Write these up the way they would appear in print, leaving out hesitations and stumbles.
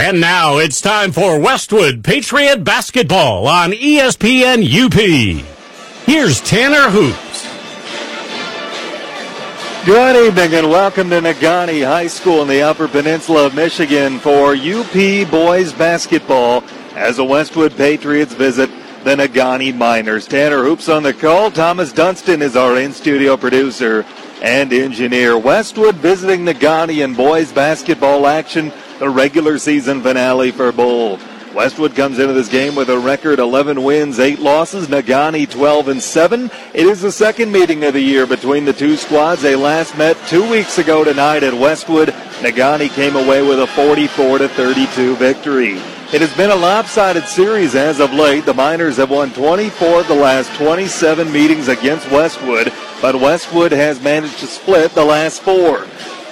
And now it's time for Westwood Patriot Basketball on ESPN UP. Here's Tanner Hoops. Good evening and welcome to Negaunee High School in the Upper Peninsula of Michigan for UP boys basketball as the Westwood Patriots visit the Negaunee Miners. Tanner Hoops on the call. Thomas Dunston is our in-studio producer and engineer. Westwood visiting Negaunee in boys basketball action, the regular season finale for Bull. Westwood comes into this game with a record 11 wins, 8 losses. Negaunee 12-7. It is the second meeting of the year between the two squads. They last met 2 weeks ago tonight at Westwood. Negaunee came away with a 44-32 victory. It has been a lopsided series as of late. The Miners have won 24 of the last 27 meetings against Westwood, but Westwood has managed to split the last 4.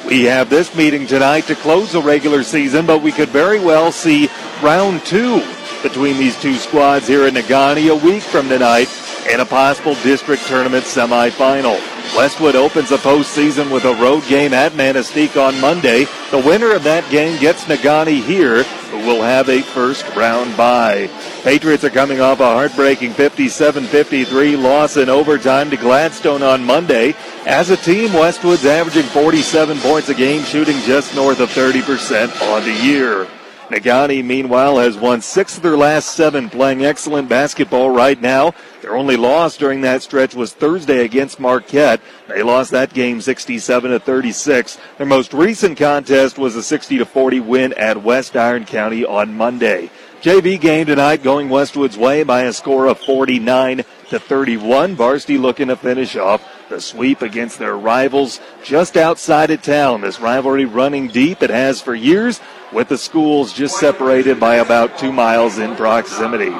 We have this meeting tonight to close the regular season, but we could very well see round 2 between these two squads here in Negaunee a week from tonight in a possible district tournament semifinal. Westwood opens the postseason with a road game at Manistique on Monday. The winner of that game gets Negaunee here, who will have a first-round bye. Patriots are coming off a heartbreaking 57-53 loss in overtime to Gladstone on Monday. As a team, Westwood's averaging 47 points a game, shooting just north of 30% on the year. Negaunee, meanwhile, has won 6 of their last 7, playing excellent basketball right now. Their only loss during that stretch was Thursday against Marquette. They lost that game 67-36. Their most recent contest was a 60-40 win at West Iron County on Monday. JV game tonight going Westwood's way by a score of 49-31. Varsity looking to finish off the sweep against their rivals just outside of town. This rivalry running deep, it has for years, with the schools just separated by about 2 miles in proximity.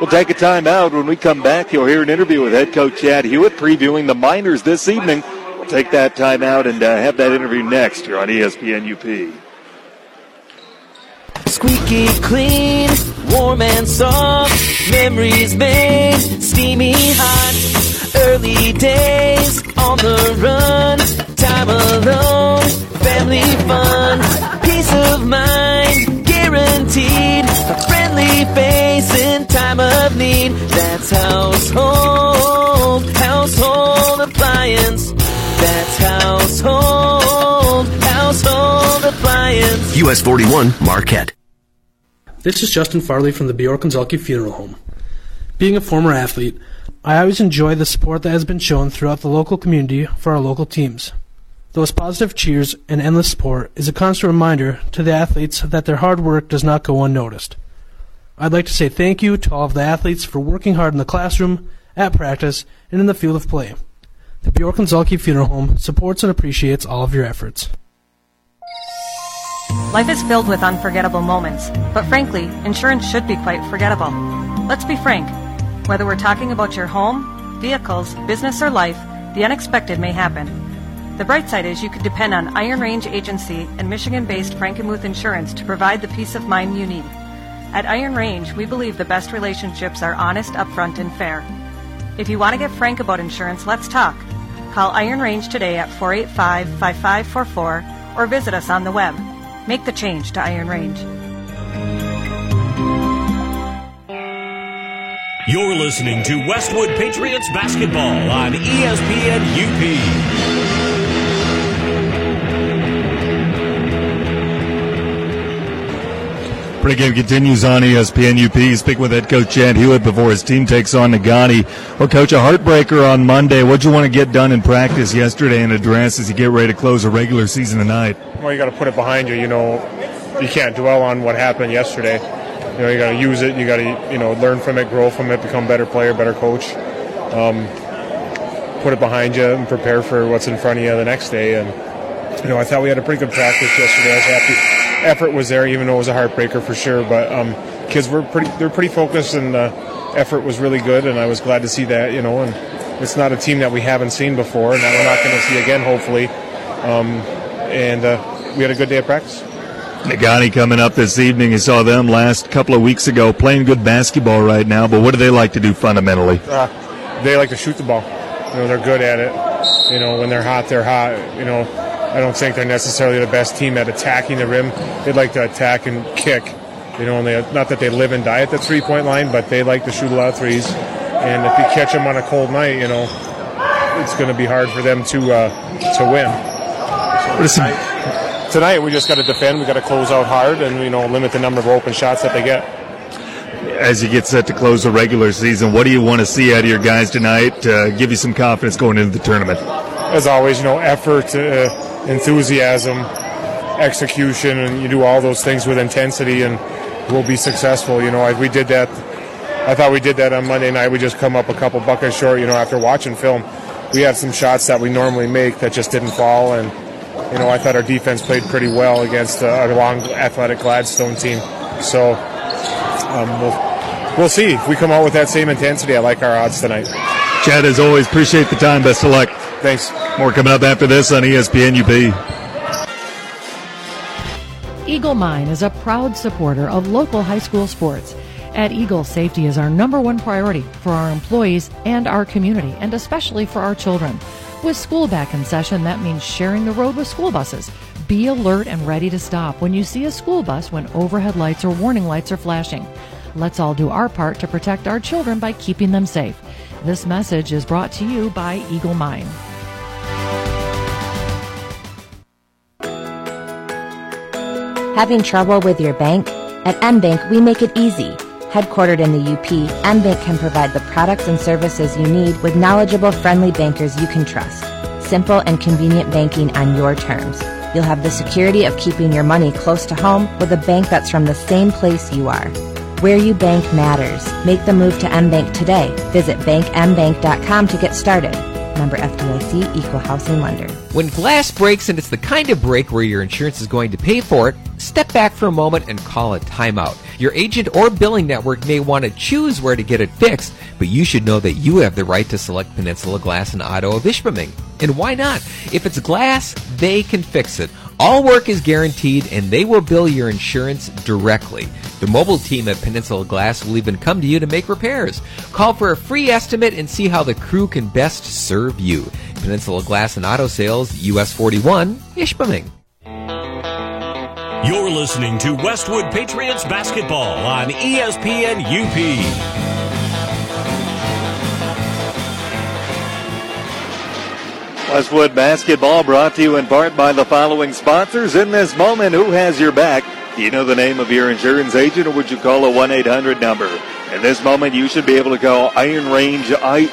We'll take a timeout. When we come back, you'll hear an interview with head coach Chad Hewitt previewing the Miners this evening. We'll take that timeout and have that interview next here on ESPN UP. Squeaky clean, warm and soft, memories made, steamy hot, early days, on the run, time alone, family fun, peace of mind, guaranteed, a friendly face in time of need, that's household appliance, that's household appliance. US 41, Marquette. This is Justin Farley from the Bjork Konzelke Funeral Home. Being a former athlete, I always enjoy the support that has been shown throughout the local community for our local teams. Those positive cheers and endless support is a constant reminder to the athletes that their hard work does not go unnoticed. I'd like to say thank you to all of the athletes for working hard in the classroom, at practice, and in the field of play. The Bjork Konzelke Funeral Home supports and appreciates all of your efforts. Life is filled with unforgettable moments, but frankly, insurance should be quite forgettable. Let's be frank. Whether we're talking about your home, vehicles, business, or life, the unexpected may happen. The bright side is you can depend on Iron Range Agency and Michigan-based Frankenmuth Insurance to provide the peace of mind you need. At Iron Range, we believe the best relationships are honest, upfront, and fair. If you want to get frank about insurance, let's talk. Call Iron Range today at 485-5544 or visit us on the web. Make the change to Iron Range. You're listening to Westwood Patriots Basketball on ESPN UP. Pre-game continues on ESPN UP. Speaking with head coach Chad Hewitt before his team takes on Negaunee. Well, Coach, a heartbreaker on Monday. What did you want to get done in practice yesterday and address as you get ready to close a regular season tonight? Well, you got to put it behind you. You know, you can't dwell on what happened yesterday. You know, you got to use it. You got to, you know, learn from it, grow from it, become a better player, better coach. Put it behind you and prepare for what's in front of you the next day. And you know, I thought we had a pretty good practice yesterday. I was happy. Effort was there, even though it was a heartbreaker for sure. But kids were pretty focused, and the effort was really good. And I was glad to see that. You know, and it's not a team that we haven't seen before, and that we're not going to see again, hopefully. We had a good day of practice. Negaunee coming up this evening. You saw them last couple of weeks ago playing good basketball right now, but what do they like to do fundamentally? They like to shoot the ball. You know, they're good at it. You know, when they're hot, they're hot. You know, I don't think they're necessarily the best team at attacking the rim. They'd like to attack and kick. You know, and not that they live and die at the three-point line, but they like to shoot a lot of threes. And if you catch them on a cold night, you know, it's going to be hard for them to win. So tonight we just got to defend. We got to close out hard and, you know, limit the number of open shots that they get. As you get set to close the regular season, what do you want to see out of your guys tonight to give you some confidence going into the tournament? As always, you know, effort, enthusiasm, execution, and you do all those things with intensity and we'll be successful. You know, we did that. I thought we did that on Monday night. We just come up a couple buckets short, you know, after watching film. We had some shots that we normally make that just didn't fall. And, you know, I thought our defense played pretty well against a long, athletic Gladstone team. So we'll see. If we come out with that same intensity, I like our odds tonight. Chad, as always, appreciate the time. Best of luck. Thanks. More coming up after this on ESPN UP. Eagle Mine is a proud supporter of local high school sports. At Eagle, safety is our number one priority for our employees and our community, and especially for our children. With school back in session, that means sharing the road with school buses. Be alert and ready to stop when you see a school bus when overhead lights or warning lights are flashing. Let's all do our part to protect our children by keeping them safe. This message is brought to you by Eagle Mine. Having trouble with your bank? At MBank, we make it easy. Headquartered in the UP, MBank can provide the products and services you need with knowledgeable, friendly bankers you can trust. Simple and convenient banking on your terms. You'll have the security of keeping your money close to home with a bank that's from the same place you are. Where you bank matters. Make the move to MBank today. Visit bankmbank.com to get started. Member FDIC, Equal Housing Lender. When glass breaks and it's the kind of break where your insurance is going to pay for it, step back for a moment and call a timeout. Your agent or billing network may want to choose where to get it fixed, but you should know that you have the right to select Peninsula Glass and Auto of Ishpeming. And why not? If it's glass, they can fix it. All work is guaranteed, and they will bill your insurance directly. The mobile team at Peninsula Glass will even come to you to make repairs. Call for a free estimate and see how the crew can best serve you. Peninsula Glass and Auto Sales, US 41, Ishpeming. You're listening to Westwood Patriots Basketball on ESPN UP. Westwood Basketball brought to you in part by the following sponsors. In this moment, who has your back? Do you know the name of your insurance agent, or would you call a 1-800 number? In this moment, you should be able to call Iron Range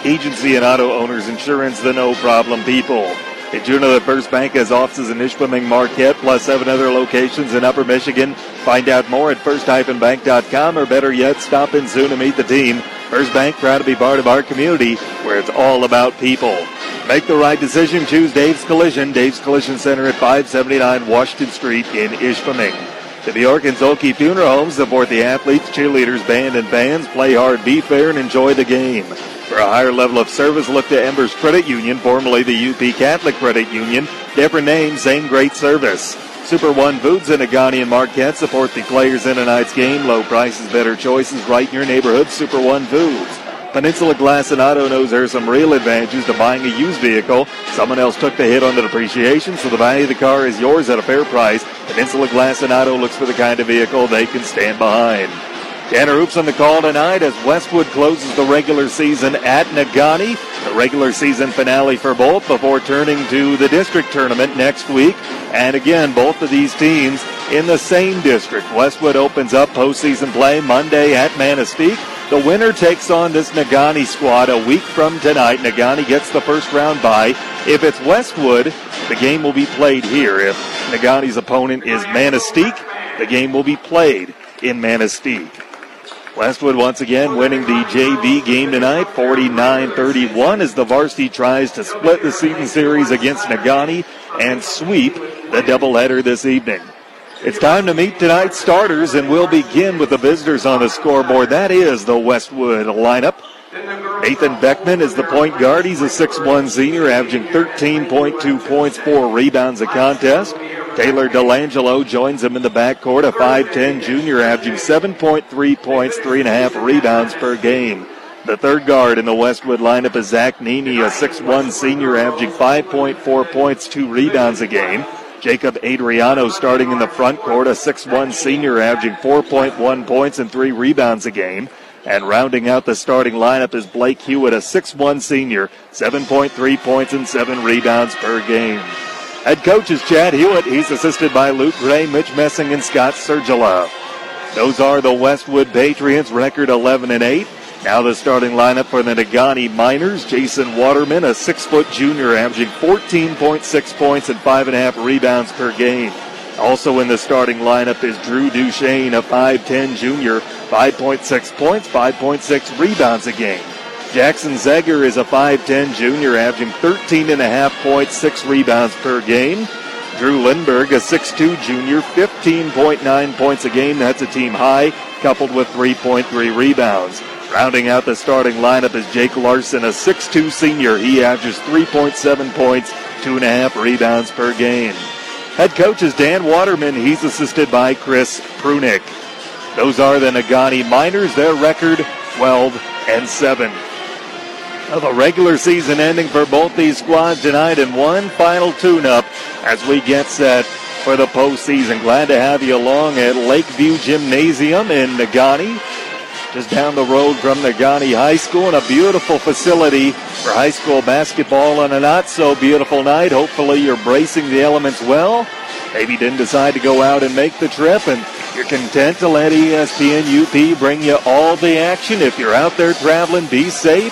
Agency and Auto Owners Insurance, the no-problem people. In June, the First Bank has offices in Ishpeming, Marquette, plus 7 other locations in Upper Michigan. Find out more at first-bank.com, or better yet, stop in soon to meet the team. First Bank, proud to be part of our community, where it's all about people. Make the right decision. Choose Dave's Collision. Dave's Collision Center at 579 Washington Street in Ishpeming. The Bjork and Zolke Funeral Homes support the athletes, cheerleaders, band, and fans. Play hard, be fair, and enjoy the game. For a higher level of service, look to Embers Credit Union, formerly the UP Catholic Credit Union. Different name, same great service. Super One Foods in Negaunee and Marquette support the players in tonight's game. Low prices, better choices, right in your neighborhood, Super One Foods. Peninsula Glass and Auto knows there are some real advantages to buying a used vehicle. Someone else took the hit on the depreciation, so the value of the car is yours at a fair price. Peninsula Glass and Auto looks for the kind of vehicle they can stand behind. Tanner Hoops on the call tonight as Westwood closes the regular season at Negaunee. The regular season finale for both before turning to the district tournament next week. And again, both of these teams in the same district. Westwood opens up postseason play Monday at Manistique. The winner takes on this Negaunee squad a week from tonight. Negaunee gets the first round bye. If it's Westwood, the game will be played here. If Negaunnee's opponent is Manistique, the game will be played in Manistique. Westwood once again winning the JV game tonight, 49-31, as the varsity tries to split the season series against Negaunee and sweep the doubleheader this evening. It's time to meet tonight's starters, and we'll begin with the visitors on the scoreboard. That is the Westwood lineup. Nathan Beckman is the point guard. He's a 6'1 senior, averaging 13.2 points, 4 rebounds a contest. Taylor Delangelo joins him in the backcourt, a 5'10 junior, averaging 7.3 points, 3.5 rebounds per game. The third guard in the Westwood lineup is Zach Nini, a 6'1 senior averaging 5.4 points, 2 rebounds a game. Jacob Adriano starting in the front court, a 6'1 senior averaging 4.1 points and 3 rebounds a game. And rounding out the starting lineup is Blake Hewitt, a 6'1 senior, 7.3 points and 7 rebounds per game. Head coach is Chad Hewitt. He's assisted by Luke Gray, Mitch Messing, and Scott Sergila. Those are the Westwood Patriots, record 11-8. Now the starting lineup for the Negaunee Miners. Jason Waterman, a 6-foot junior, averaging 14.6 points and 5.5 rebounds per game. Also in the starting lineup is Drew Duchesne, a 5'10 junior, 5.6 points, 5.6 rebounds a game. Jackson Zegger is a 5'10 junior, averaging 13.5 points, 6 rebounds per game. Drew Lindberg, a 6'2 junior, 15.9 points a game. That's a team high, coupled with 3.3 rebounds. Rounding out the starting lineup is Jake Larson, a 6'2 senior. He averages 3.7 points, 2.5 rebounds per game. Head coach is Dan Waterman. He's assisted by Chris Prunick. Those are the Negaunee Miners. Their record, 12-7. Of a regular season ending for both these squads tonight, and one final tune-up as we get set for the postseason. Glad to have you along at Lakeview Gymnasium in Negaunee, just down the road from Negaunee High School, and a beautiful facility for high school basketball on a not-so-beautiful night. Hopefully you're bracing the elements well. Maybe didn't decide to go out and make the trip, and you're content to let ESPN UP bring you all the action. If you're out there traveling, be safe.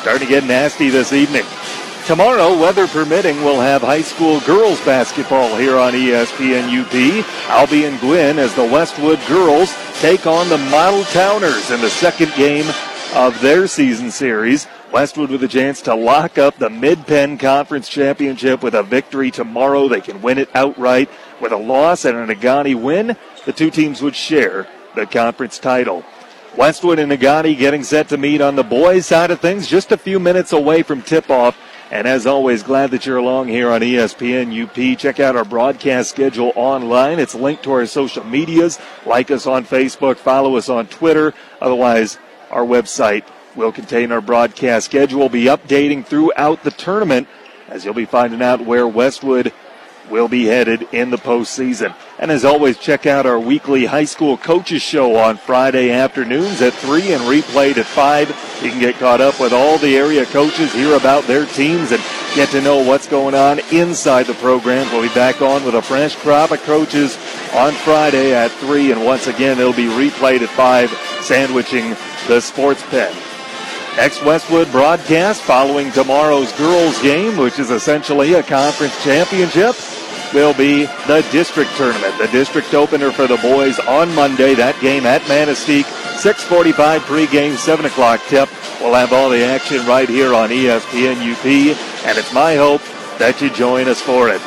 Starting to get nasty this evening. Tomorrow, weather permitting, we'll have high school girls basketball here on ESPN UP. Albie and Gwynn, as the Westwood girls take on the Model Towners in the second game of their season series. Westwood with a chance to lock up the Mid-Penn Conference Championship with a victory tomorrow. They can win it outright. With a loss and a Negaunee win, the two teams would share the conference title. Westwood and Negaunee getting set to meet on the boys' side of things, just a few minutes away from tip-off. And as always, glad that you're along here on ESPN UP. Check out our broadcast schedule online. It's linked to our social medias. Like us on Facebook. Follow us on Twitter. Otherwise, our website will contain our broadcast schedule. We'll be updating throughout the tournament as you'll be finding out where Westwood will be headed in the postseason. And as always, check out our weekly high school coaches show on Friday afternoons at 3 and replayed at 5. You can get caught up with all the area coaches, hear about their teams, and get to know what's going on inside the program. We'll be back on with a fresh crop of coaches on Friday at 3, and once again, it'll be replayed at 5, sandwiching the sports pen. Next Westwood broadcast following tomorrow's girls game, which is essentially a conference championship, will be the district tournament. The district opener for the boys on Monday. That game at Manistique, 6:45 pregame, 7 o'clock tip. We'll have all the action right here on ESPN UP, and it's my hope that you join us for it.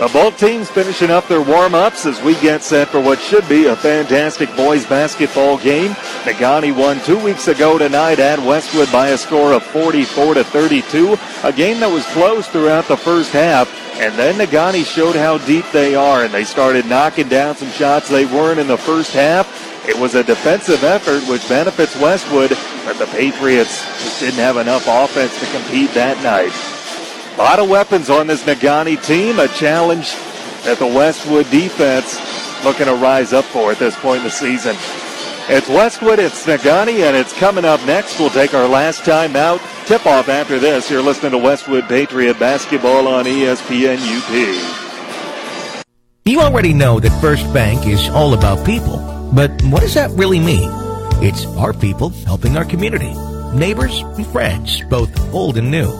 Well, both teams finishing up their warm-ups as we get set for what should be a fantastic boys basketball game. Negaunee won 2 weeks ago tonight at Westwood by a score of 44-32, a game that was close throughout the first half. And then Negaunee showed how deep they are, and they started knocking down some shots they weren't in the first half. It was a defensive effort which benefits Westwood, but the Patriots just didn't have enough offense to compete that night. A lot of weapons on this Negaunee team, a challenge that the Westwood defense looking to rise up for at this point in the season. It's Westwood, it's Negaunee, and it's coming up next. We'll take our last time out. Tip-off after this. You're listening to Westwood Patriot Basketball on ESPN UP. You already know that First Bank is all about people, but what does that really mean? It's our people helping our community, neighbors and friends, both old and new,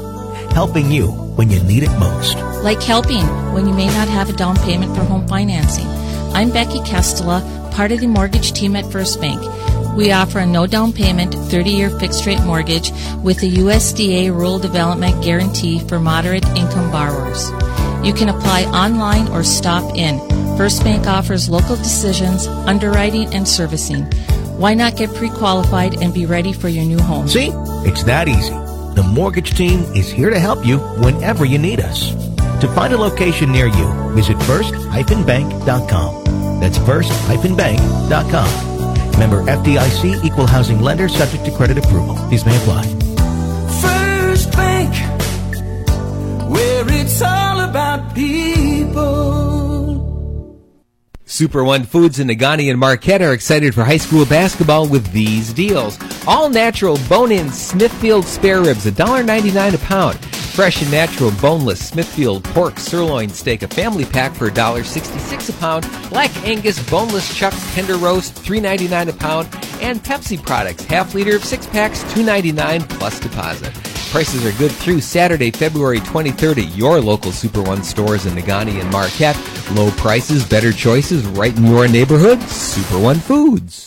helping you when you need it most. Like helping when you may not have a down payment for home financing. I'm Becky Castella, part of the mortgage team at First Bank. We offer a no-down payment, 30-year fixed-rate mortgage with a USDA Rural Development Guarantee for moderate income borrowers. You can apply online or stop in. First Bank offers local decisions, underwriting, and servicing. Why not get pre-qualified and be ready for your new home? See, it's that easy. The mortgage team is here to help you whenever you need us. To find a location near you, visit first-bank.com. That's first-bank.com. Member FDIC, equal housing lender, subject to credit approval. These may apply. First Bank, where it's all about people. Super One Foods in Negaunee and Marquette are excited for high school basketball with these deals. All-natural bone-in Smithfield spare ribs, $1.99 a pound. Fresh and natural boneless Smithfield pork sirloin steak, a family pack for $1.66 a pound. Black Angus boneless chuck tender roast, $3.99 a pound. And Pepsi products, half liter of six packs, $2.99 plus deposit. Prices are good through Saturday, February 23rd at your local Super One stores in Negaunee and Marquette. Low prices, better choices, right in your neighborhood. Super One Foods.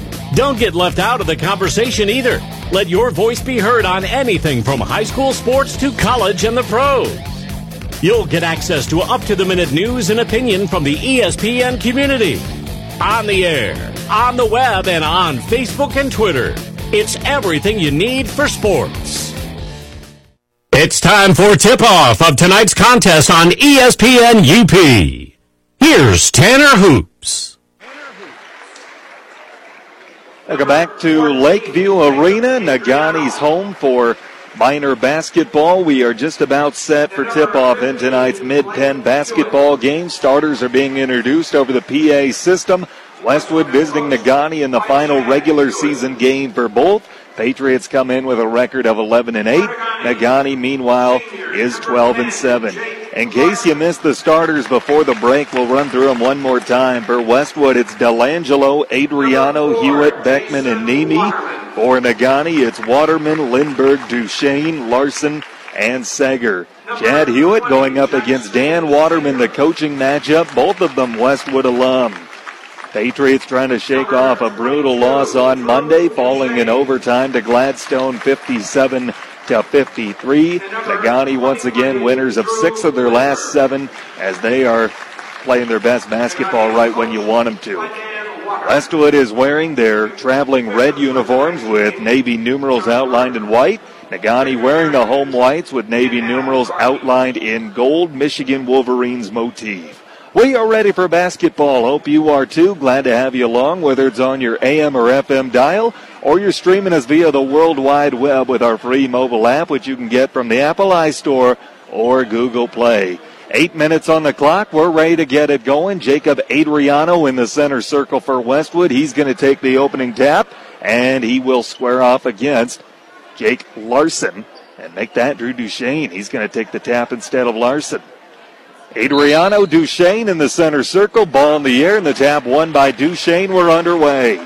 Don't get left out of the conversation either. Let your voice be heard on anything from high school sports to college and the pros. You'll get access to up-to-the-minute news and opinion from the ESPN community. On the air, on the web, and on Facebook and Twitter. It's everything you need for sports. It's time for tip-off of tonight's contest on ESPN UP. Here's Tanner Hoops. Welcome back to Lakeview Arena, Negaunnee's home for minor basketball. We are just about set for tip-off in tonight's Mid-Penn basketball game. Starters are being introduced over the PA system. Westwood visiting Negaunee in the final regular season game for both. Patriots come in with a record of 11-8. Negaunee, meanwhile, is 12-7. In case you missed the starters before the break, we'll run through them one more time. For Westwood, it's Delangelo, Adriano, Hewitt, Beckman, and Nini. For Negaunee, it's Waterman, Lindberg, Duchesne, Larson, and Zegger. Chad Hewitt going up against Dan Waterman, the coaching matchup, both of them Westwood alum. Patriots trying to shake off a brutal loss on Monday, falling in overtime to Gladstone 57-53. Negaunee once again winners of 6 of their last 7 as they are playing their best basketball right when you want them to. Westwood is wearing their traveling red uniforms with navy numerals outlined in white. Negaunee wearing the home whites with navy numerals outlined in gold, Michigan Wolverines motif. We are ready for basketball. Hope you are too. Glad to have you along, whether it's on your AM or FM dial, or you're streaming us via the World Wide Web with our free mobile app, which you can get from the Apple iStore or Google Play. 8 minutes on the clock. We're ready to get it going. Jacob Adriano in the center circle for Westwood. He's going to take the opening tap, and he will square off against Jake Larson and make that Drew Duchesne. He's going to take the tap instead of Larson. Adriano, Duchesne in the center circle, ball in the air, and the tap won by Duchesne. We're underway.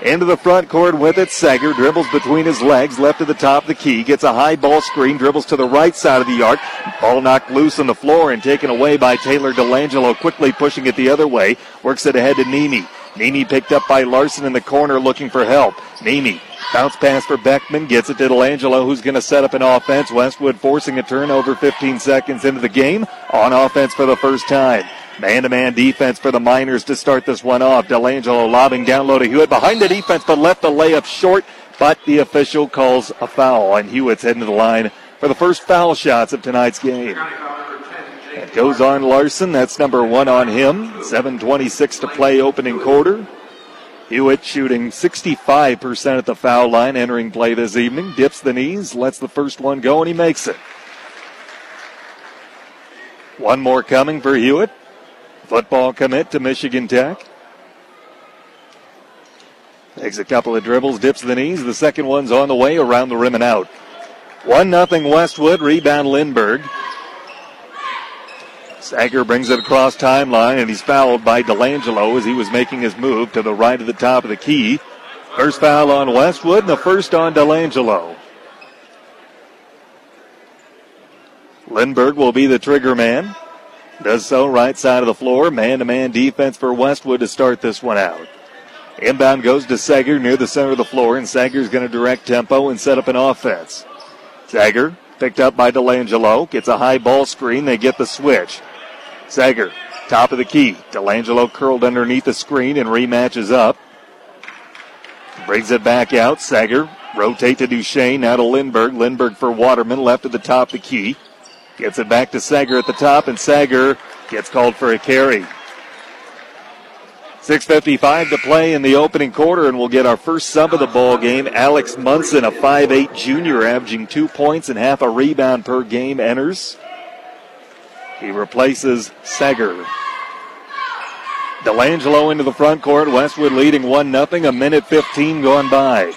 Into the front court with it, Zegger dribbles between his legs, left to the top of the key, gets a high ball screen, dribbles to the right side of the arc, ball knocked loose on the floor and taken away by Taylor Delangelo, quickly pushing it the other way, works it ahead to Nini. Nini picked up by Larson in the corner looking for help. Nini, bounce pass for Beckman, gets it to Delangelo, who's going to set up an offense. Westwood forcing a turnover 15 seconds into the game. On offense for the first time. Man-to-man defense for the Miners to start this one off. Delangelo lobbing down low to Hewitt. Behind the defense, but left the layup short. But the official calls a foul. And Hewitt's heading to the line for the first foul shots of tonight's game. It goes on Larson. That's number 1 on him. 7:26 to play opening quarter. Hewitt shooting 65% at the foul line entering play this evening. Dips the knees, lets the first one go, and he makes it. One more coming for Hewitt. Football commit to Michigan Tech. Takes a couple of dribbles, dips the knees. The second one's on the way, around the rim and out. 1-0 Westwood, rebound Lindberg. Zegger brings it across timeline, and he's fouled by Delangelo as he was making his move to the right of the top of the key. First foul on Westwood, and the first on Delangelo. Lindberg will be the trigger man. Does so right side of the floor. Man-to-man defense for Westwood to start this one out. Inbound goes to Zegger near the center of the floor, and Zegger's going to direct tempo and set up an offense. Zegger, picked up by Delangelo, gets a high ball screen. They get the switch. Zegger, top of the key. Delangelo curled underneath the screen and rematches up. Brings it back out. Zegger, rotate to Duchesne, now to Lindberg. Lindberg for Waterman, left at the top of the key. Gets it back to Zegger at the top, and Zegger gets called for a carry. 6:55 to play in the opening quarter, and we'll get our first sub of the ball game. Alex Munson, a 5'8 junior, averaging 2 points and half a rebound per game, enters. He replaces Zegger. Delangelo into the front court. Westwood leading 1-0. 1:15 gone by.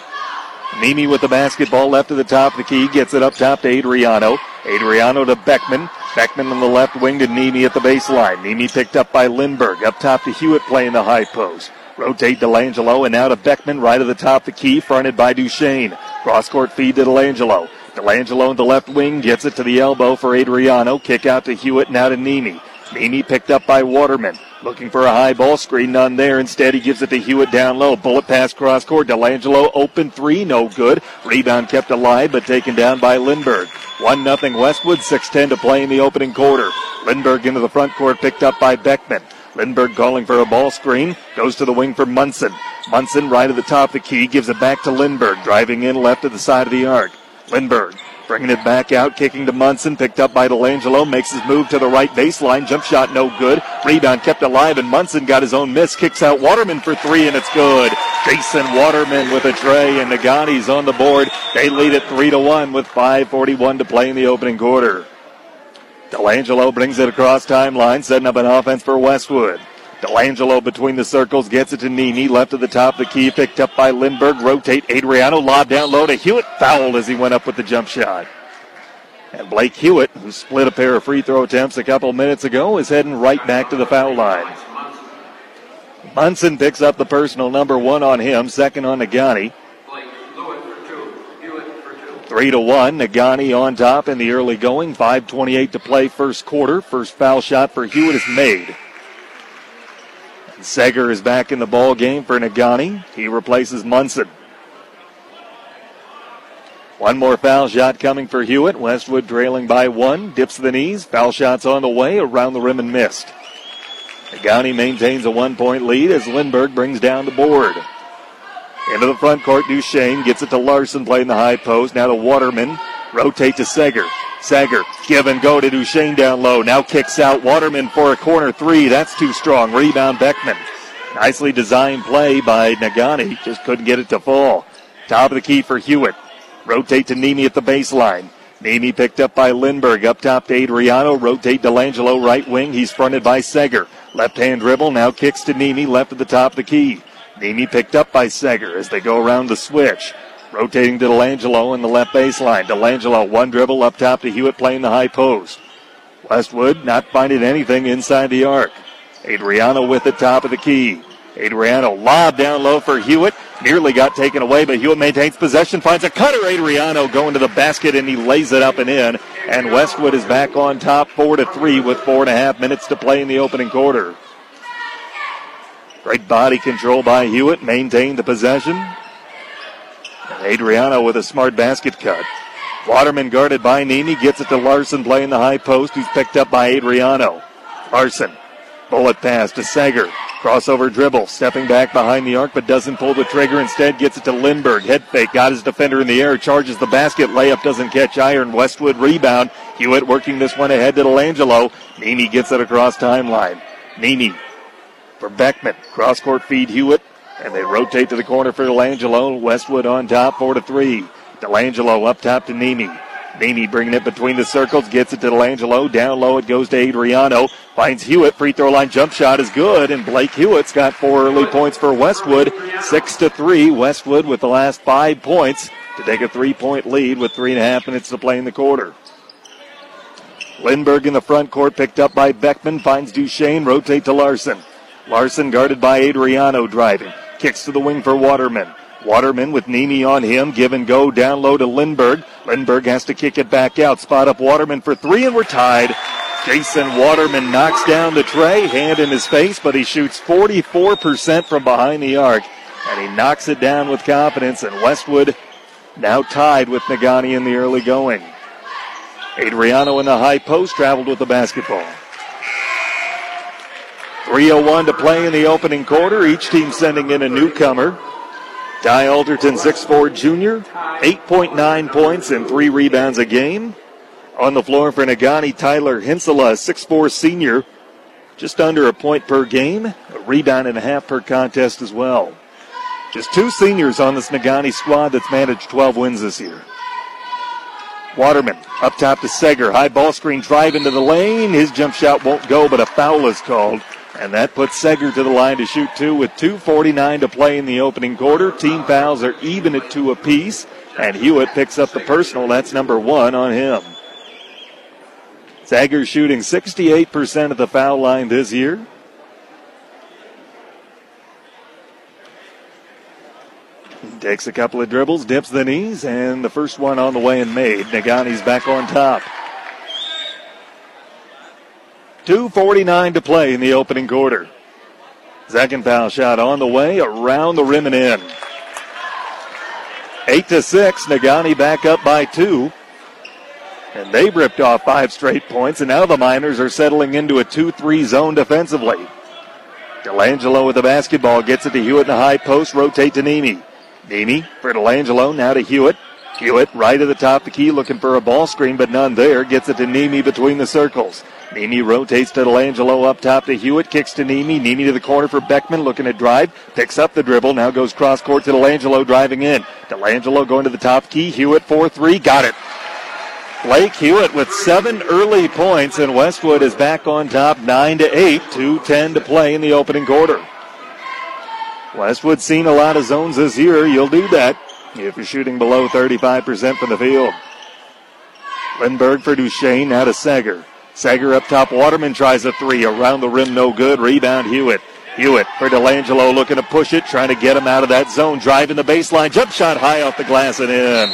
Nini with the basketball left to the top of the key. Gets it up top to Adriano. Adriano to Beckman. Beckman on the left wing to Nini at the baseline. Nini picked up by Lindberg. Up top to Hewitt playing the high post. Rotate Delangelo and now to Beckman right at the top of the key, fronted by Duchesne. Cross-court feed to Delangelo. Delangelo on the left wing gets it to the elbow for Adriano. Kick out to Hewitt, now to Nini. Nini picked up by Waterman. Looking for a high ball screen, none there. Instead, he gives it to Hewitt down low. Bullet pass cross-court. Delangelo open three, no good. Rebound kept alive, but taken down by Lindberg. 1-0 Westwood, 6:10 to play in the opening quarter. Lindberg into the front court, picked up by Beckman. Lindberg calling for a ball screen, goes to the wing for Munson. Munson right at the top of the key, gives it back to Lindberg, driving in left to the side of the arc. Lindberg bringing it back out, kicking to Munson, picked up by Delangelo, makes his move to the right baseline, jump shot no good, rebound kept alive, and Munson got his own miss, kicks out Waterman for three, and it's good. Jason Waterman with a tray, and Negaunee's on the board. They lead it 3-1 with 5:41 to play in the opening quarter. Delangelo brings it across timeline, setting up an offense for Westwood. Delangelo between the circles, gets it to Nini, left at the top of the key, picked up by Lindberg, rotate Adriano, lob down low to Hewitt, fouled as he went up with the jump shot. And Blake Hewitt, who split a pair of free throw attempts a couple minutes ago, is heading right back to the foul line. Munson picks up the personal, number one on him, second on Negaunee. 3-1, Negaunee on top in the early going, 5:28 to play first quarter. First foul shot for Hewitt is made. Zegger is back in the ball game for Negaunee. He replaces Munson. One more foul shot coming for Hewitt. Westwood trailing by one. Dips the knees. Foul shot's on the way. Around the rim and missed. Negaunee maintains a 1-point lead as Lindberg brings down the board. Into the front court, Duchesne gets it to Larson playing the high post. Now to Waterman. Rotate to Zegger. Zegger, give and go to Duchesne down low. Now kicks out Waterman for a corner three. That's too strong. Rebound Beckman. Nicely designed play by Negaunee. Just couldn't get it to fall. Top of the key for Hewitt. Rotate to Nini at the baseline. Nini picked up by Lindberg. Up top to Adriano. Rotate Delangelo right wing. He's fronted by Zegger. Left-hand dribble. Now kicks to Nini left at the top of the key. Nini picked up by Zegger as they go around the switch. Rotating to Delangelo in the left baseline. Delangelo, one dribble up top to Hewitt playing the high post. Westwood not finding anything inside the arc. Adriano with the top of the key. Adriano lob down low for Hewitt. Nearly got taken away, but Hewitt maintains possession. Finds a cutter. Adriano going to the basket, and he lays it up and in. And Westwood is back on top 4-3 with 4.5 minutes to play in the opening quarter. Great body control by Hewitt. Maintained the possession. Adriano with a smart basket cut. Waterman guarded by Nini. Gets it to Larson playing the high post. He's picked up by Adriano. Larson. Bullet pass to Zegger. Crossover dribble. Stepping back behind the arc but doesn't pull the trigger. Instead gets it to Lindberg. Head fake. Got his defender in the air. Charges the basket. Layup doesn't catch iron. Westwood rebound. Hewitt working this one ahead to Delangelo. Nini gets it across timeline. Nini for Beckman. Cross court feed Hewitt. And they rotate to the corner for Delangelo. Westwood on top, 4-3. Delangelo up top to Nini. Nini bringing it between the circles, gets it to Delangelo. Down low, it goes to Adriano. Finds Hewitt. Free throw line jump shot is good, and Blake Hewitt's got 4 early points for Westwood. 6-3. Westwood with the last 5 points to take a 3-point lead with 3.5 minutes to play in the quarter. Lindberg in the front court, picked up by Beckman. Finds Duchesne. Rotate to Larson. Larson guarded by Adriano driving. Kicks to the wing for Waterman. Waterman with Nini on him. Give and go down low to Lindberg. Lindberg has to kick it back out. Spot up Waterman for 3, and we're tied. Jason Waterman knocks down the tray. Hand in his face, but he shoots 44% from behind the arc. And he knocks it down with confidence. And Westwood now tied with Negaunee in the early going. Adriano in the high post traveled with the basketball. 3:01 to play in the opening quarter. Each team sending in a newcomer. Ty Alderton, 6'4", junior, 8.9 points and 3 rebounds a game. On the floor for Negaunee, Tyler Hensela, 6'4", senior, just under a point per game, a rebound and a half per contest as well. Just 2 seniors on this Negaunee squad that's managed 12 wins this year. Waterman up top to Zegger, high ball screen drive into the lane. His jump shot won't go, but a foul is called. And that puts Zegger to the line to shoot 2 with 2:49 to play in the opening quarter. Team fouls are even at 2 apiece. And Hewitt picks up the personal. That's number 1 on him. Zegger shooting 68% at the foul line this year. Takes a couple of dribbles, dips the knees, and the first one on the way and made. Neganee's back on top. 2:49 to play in the opening quarter. Second foul shot on the way, around the rim and in. 8-6, Negaunee back up by 2. And they've ripped off 5 straight points, and now the Miners are settling into a 2-3 zone defensively. Delangelo with the basketball, gets it to Hewitt in the high post, rotate to Nini. Nini for Delangelo, now to Hewitt. Hewitt right at the top of the key, looking for a ball screen, but none there. Gets it to Nini between the circles. Nini rotates to Delangelo up top to Hewitt, kicks to Nini. Nini to the corner for Beckman, looking to drive. Picks up the dribble, now goes cross-court to Delangelo, driving in. Delangelo going to the top key. Hewitt 4-3, got it. Blake Hewitt with 7 early points, and Westwood is back on top 9-8, 2:10 to play in the opening quarter. Westwood's seen a lot of zones this year. You'll do that if you're shooting below 35% from the field. Lindberg for Duchesne, now to Zegger. Zegger up top, Waterman tries a 3. Around the rim, no good. Rebound, Hewitt. Hewitt for Delangelo, looking to push it, trying to get him out of that zone. Driving the baseline, jump shot high off the glass and in.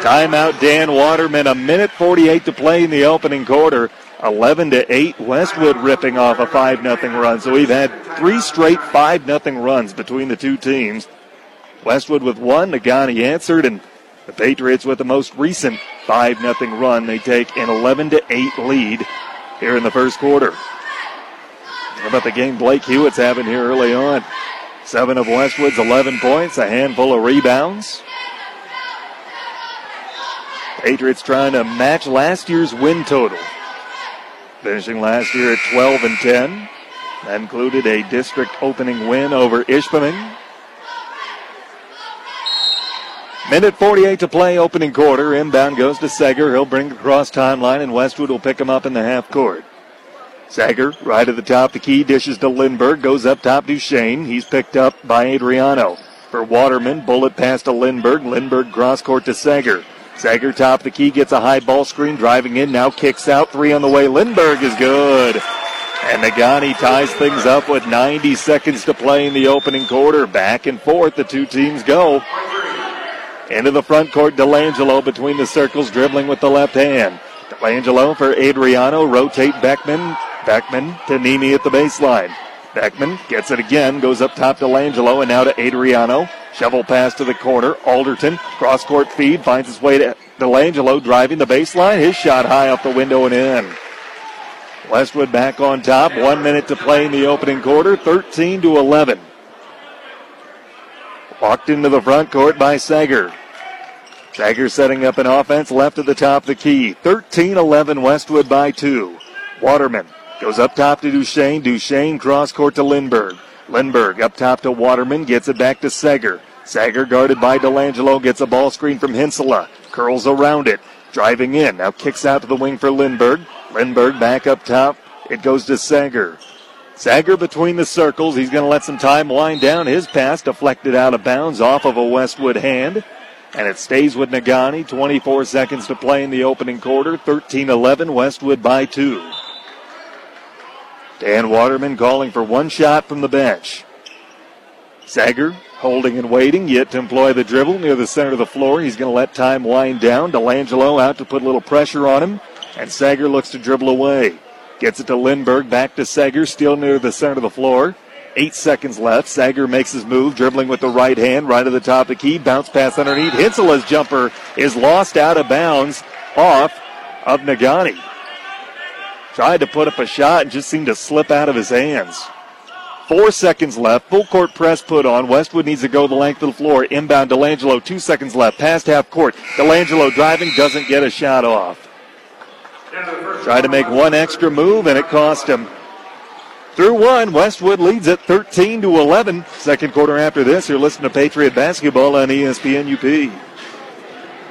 Timeout, Dan Waterman, 1:48 to play in the opening quarter. 11-8, Westwood ripping off a 5-0 run. So we've had 3 straight 5-0 runs between the two teams. Westwood with 1, Negaunee answered, and the Patriots with the most recent 5-0 run. They take an 11-8 lead here in the first quarter. How about the game Blake Hewitt's having here early on? 7 of Westwood's 11 points, a handful of rebounds. Patriots trying to match last year's win total, finishing last year at 12-10. That included a district opening win over Ishpeming. 1:48 to play, opening quarter. Inbound goes to Zegger. He'll bring it across timeline, and Westwood will pick him up in the half court. Zegger right at the top. The key dishes to Lindberg. Goes up top Duchesne. He's picked up by Adriano. For Waterman, bullet pass to Lindberg. Lindberg cross court to Zegger. Zegger top the key, gets a high ball screen, driving in, now kicks out, 3 on the way. Lindberg is good. And Negaunee ties things up with 90 seconds to play in the opening quarter. Back and forth, the two teams go. Into the front court, Delangelo between the circles, dribbling with the left hand. Delangelo for Adriano, rotate Beckman. Beckman to Nini at the baseline. Beckman gets it again, goes up top to Delangelo, and now to Adriano. Shovel pass to the corner. Alderton, cross-court feed, finds his way to Delangelo, driving the baseline. His shot high off the window and in. Westwood back on top. 1 minute to play in the opening quarter, 13-11. Walked into the front court by Zegger. Zegger setting up an offense left at the top of the key. 13-11 Westwood by 2. Waterman goes up top to Duchesne. Duchesne cross court to Lindberg. Lindberg up top to Waterman, gets it back to Zegger. Zegger guarded by Delangelo, gets a ball screen from Hensela. Curls around it, driving in. Now kicks out to the wing for Lindberg. Lindberg back up top. It goes to Zegger. Zegger between the circles. He's going to let some time wind down. His pass deflected out of bounds off of a Westwood hand. And it stays with Negaunee. 24 seconds to play in the opening quarter. 13-11, Westwood by two. Dan Waterman calling for one shot from the bench. Zegger holding and waiting, yet to employ the dribble near the center of the floor. He's going to let time wind down. Delangelo out to put a little pressure on him. And Zegger looks to dribble away. Gets it to Lindberg, back to Zegger, still near the center of the floor. 8 seconds left. Zegger makes his move, dribbling with the right hand, right at the top of the key. Bounce pass underneath. Hensela's jumper is lost out of bounds off of Negaunee. Tried to put up a shot and just seemed to slip out of his hands. 4 seconds left. Full court press put on. Westwood needs to go the length of the floor. Inbound Delangelo. 2 seconds left. Past half court. Delangelo driving, doesn't get a shot off. Tried to make one extra move, and it cost him. Through one, Westwood leads at 13-11. Second quarter after this, you're listening to Patriot Basketball on ESPN UP.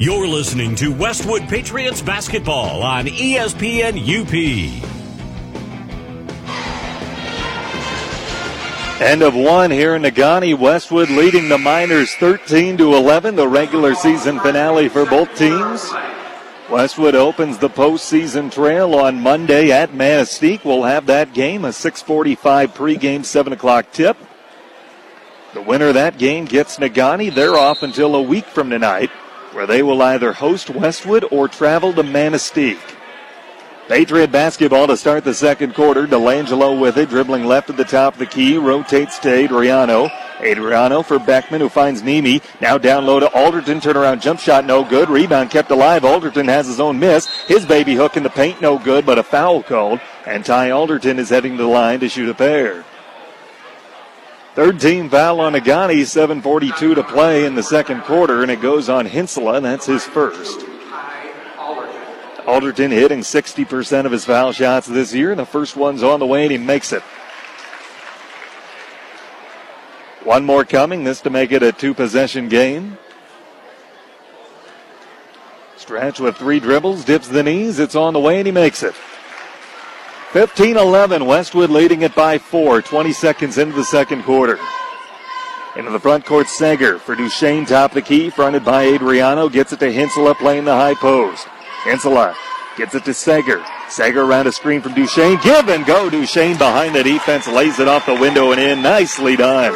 You're listening to Westwood Patriots Basketball on ESPN UP. End of one here in Negaunee. Westwood leading the Miners 13-11, the regular season finale for both teams. Westwood opens the postseason trail on Monday at Manistique. We'll have that game, a 6:45 pregame, 7 o'clock tip. The winner of that game gets Negaunee. They're off until a week from tonight, where they will either host Westwood or travel to Manistique. Patriot basketball to start the second quarter. Delangelo with it, dribbling left at the top of the key, rotates to Adriano. Adriano for Beckman, who finds Nimi. Now down low to Alderton, turnaround jump shot, no good. Rebound kept alive. Alderton has his own miss. His baby hook in the paint, no good, but a foul called. And Ty Alderton is heading to the line to shoot a pair. Third team foul on Negaunee, 7:42 to play in the second quarter, and it goes on Hensela, and that's his first. Alderton hitting 60% of his foul shots this year, and the first one's on the way, and he makes it. One more coming, this to make it a two-possession game. Stretch with three dribbles, dips the knees, it's on the way, and he makes it. 15-11, Westwood leading it by four, 20 seconds into the second quarter. Into the front court, Zegger for Duchesne, top of the key, fronted by Adriano, gets it to Hensela, playing the high post. Hensela gets it to Zegger. Zegger around a screen from Duchesne, give and go, Duchesne behind the defense, lays it off the window and in, nicely done.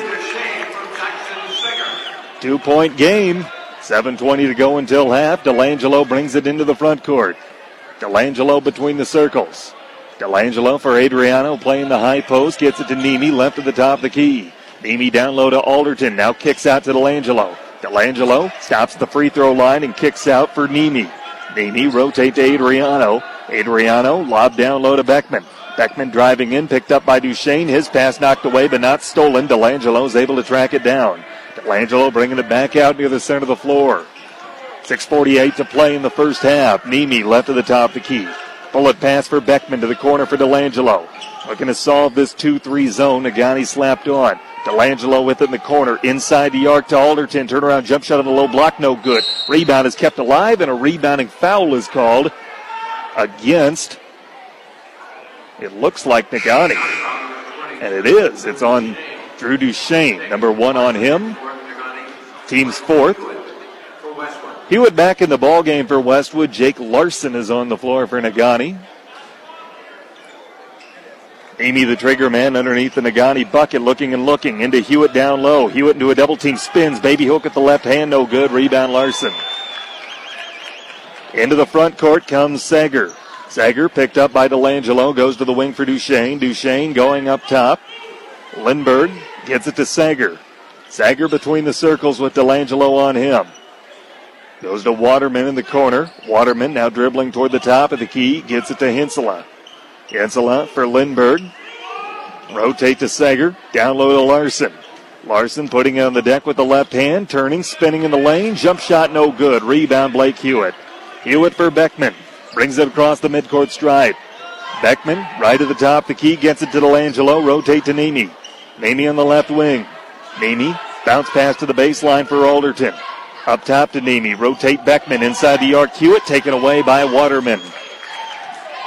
2 point game, 7:20 to go until half. Delangelo brings it into the front court. Delangelo between the circles. Delangelo for Adriano, playing the high post, gets it to Nimi, left at the top of the key. Nimi down low to Alderton, now kicks out to Delangelo. Delangelo stops the free throw line and kicks out for Nimi. Nimi rotates to Adriano. Adriano lob down low to Beckman. Beckman driving in, picked up by Duchesne. His pass knocked away but not stolen. Delangelo's able to track it down. Delangelo bringing it back out near the center of the floor. 6:48 to play in the first half. Nimi left at the top of the key. Bullet pass for Beckman to the corner for Delangelo. Looking to solve this 2-3 zone. Negaunee slapped on. Delangelo with it in the corner. Inside the arc to Alderton. Turnaround jump shot on the low block. No good. Rebound is kept alive and a rebounding foul is called against, it looks like, Negaunee. And it is. It's on Drew Duchesne. Number one on him. Team's fourth. Hewitt back in the ballgame for Westwood. Jake Larson is on the floor for Negaunee. Amy, the trigger man, underneath the Negaunee bucket, looking and looking. Into Hewitt down low. Hewitt into a double team, spins. Baby hook at the left hand, no good. Rebound Larson. Into the front court comes Zegger. Zegger picked up by Delangelo, goes to the wing for Duchesne. Duchesne going up top. Lindberg gets it to Zegger. Zegger between the circles with Delangelo on him. Goes to Waterman in the corner. Waterman now dribbling toward the top of the key. Gets it to Hensela. Hensela for Lindberg. Rotate to Zegger. Down low to Larson. Larson putting it on the deck with the left hand. Turning, spinning in the lane. Jump shot no good. Rebound Blake Hewitt. Hewitt for Beckman. Brings it across the midcourt stride. Beckman right at the top of the key. Gets it to Delangelo. Rotate to Nini. Nini on the left wing. Nini bounce pass to the baseline for Alderton. Up top to Nini. Rotate Beckman inside the arc. Hewitt taken away by Waterman.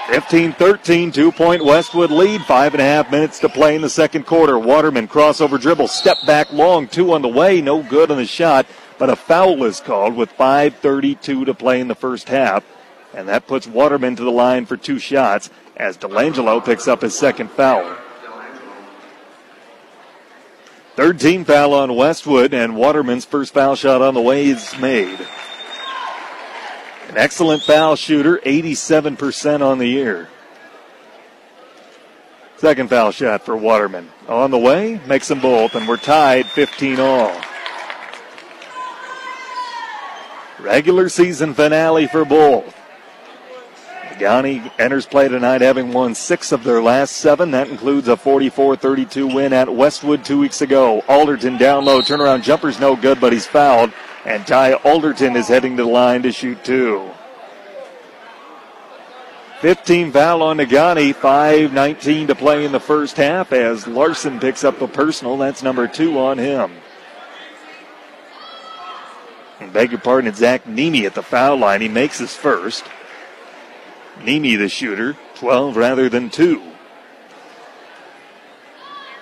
15-13, 2-point Westwood lead. 5.5 minutes to play in the second quarter. Waterman crossover dribble. Step back long. Two on the way. No good on the shot. But a foul is called with 5:32 to play in the first half. And that puts Waterman to the line for two shots as Delangelo picks up his second foul. Third team foul on Westwood, and Waterman's first foul shot on the way is made. An excellent foul shooter, 87% on the year. Second foul shot for Waterman. On the way, makes them both, and we're tied 15 all. Regular season finale for both. Negaunee enters play tonight having won 6 of their last 7. That includes a 44-32 win at Westwood 2 weeks ago. Alderton down low. Turnaround jumper's no good, but he's fouled. And Ty Alderton is heading to the line to shoot two. 15 foul on Negaunee. 5:19 to play in the first half as Larson picks up a personal. That's number 2 on him. And beg your pardon, it's Zach Nini at the foul line. He makes his first. Nini the shooter, 12 rather than 2.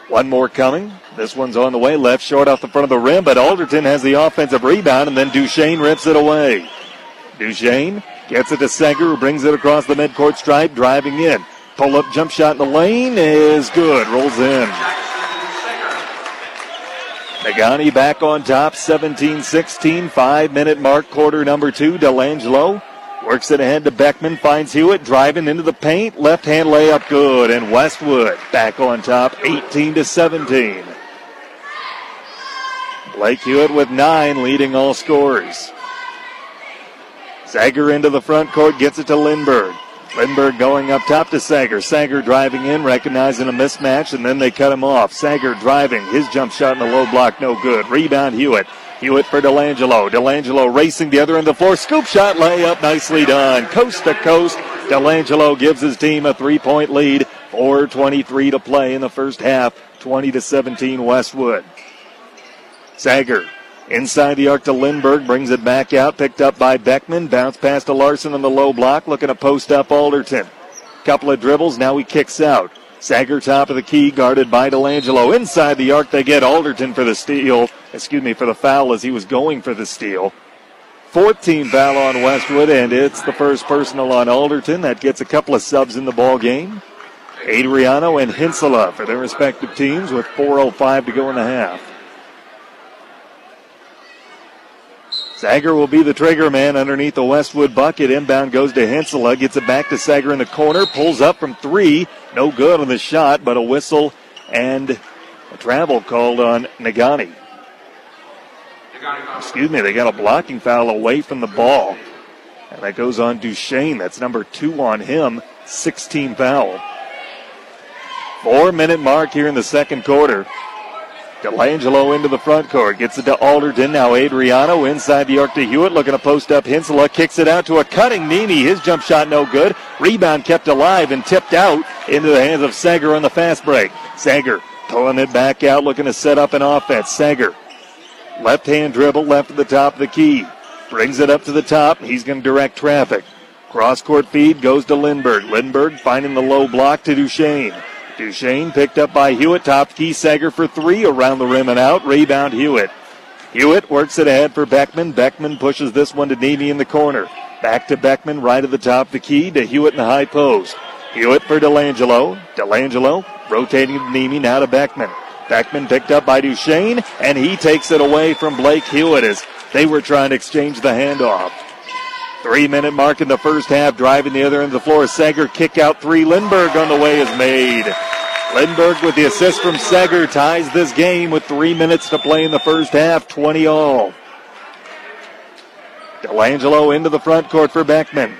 One more coming. This one's on the way, left short off the front of the rim, but Alderton has the offensive rebound, and then Duchesne rips it away. Duchesne gets it to Segger, who brings it across the midcourt stripe, driving in. Pull-up jump shot in the lane is good, rolls in. Negaunee back on top, 17-16, 5-minute mark, quarter number 2, Delangelo. Works it ahead to Beckman, finds Hewitt, driving into the paint. Left-hand layup good, and Westwood back on top, 18-17. Blake Hewitt with 9, leading all scorers. Zegger into the front court, gets it to Lindberg. Lindberg going up top to Zegger. Zegger driving in, recognizing a mismatch, and then they cut him off. Zegger driving, his jump shot in the low block, no good. Rebound Hewitt. Hewitt for Delangelo. Delangelo racing the other end of the floor. Scoop shot layup nicely done. Coast to coast, Delangelo gives his team a 3-point lead. 4:23 to play in the first half. 20-17 Westwood. Zegger inside the arc to Lindberg. Brings it back out. Picked up by Beckman. Bounce pass to Larson on the low block. Looking to post up Alderton. Couple of dribbles. Now he kicks out. Zegger top of the key, guarded by Delangelo. Inside the arc, they get Alderton for the steal. Excuse me, for the foul as he was going for the steal. 14 foul on Westwood, and it's the first personal on Alderton. That gets a couple of subs in the ball game. Adriano and Hensela for their respective teams with 4:05 to go in the half. Zegger will be the trigger man underneath the Westwood bucket. Inbound goes to Hensela. Gets it back to Zegger in the corner. Pulls up from 3. No good on the shot, but a whistle and a travel called on Negaunee. Excuse me, they got a blocking foul away from the ball. And that goes on Duchesne. That's number 2 on him. 16 foul. 4-minute mark here in the second quarter. Delangelo into the front court. Gets it to Alderton. Now Adriano inside the arc to Hewitt. Looking to post up Hensela. Kicks it out to a cutting Nini. His jump shot no good. Rebound kept alive and tipped out into the hands of Zegger on the fast break. Zegger pulling it back out. Looking to set up an offense. Zegger. Left-hand dribble left at the top of the key. Brings it up to the top. He's going to direct traffic. Cross-court feed goes to Lindberg. Lindberg finding the low block to Duchesne. Duchesne picked up by Hewitt. Top key, Zegger for 3 around the rim and out. Rebound Hewitt. Hewitt works it ahead for Beckman. Beckman pushes this one to Nini in the corner. Back to Beckman right at the top of the key to Hewitt in the high post. Hewitt for Delangelo. Delangelo rotating to Nini now to Beckman. Beckman picked up by Duchesne, and he takes it away from Blake Hewitt as they were trying to exchange the handoff. 3-minute mark in the first half, driving the other end of the floor. Zegger kick out 3. Lindberg on the way is made. Lindberg with the assist from Zegger ties this game with 3 minutes to play in the first half, 20 all. Delangelo into the front court for Beckman.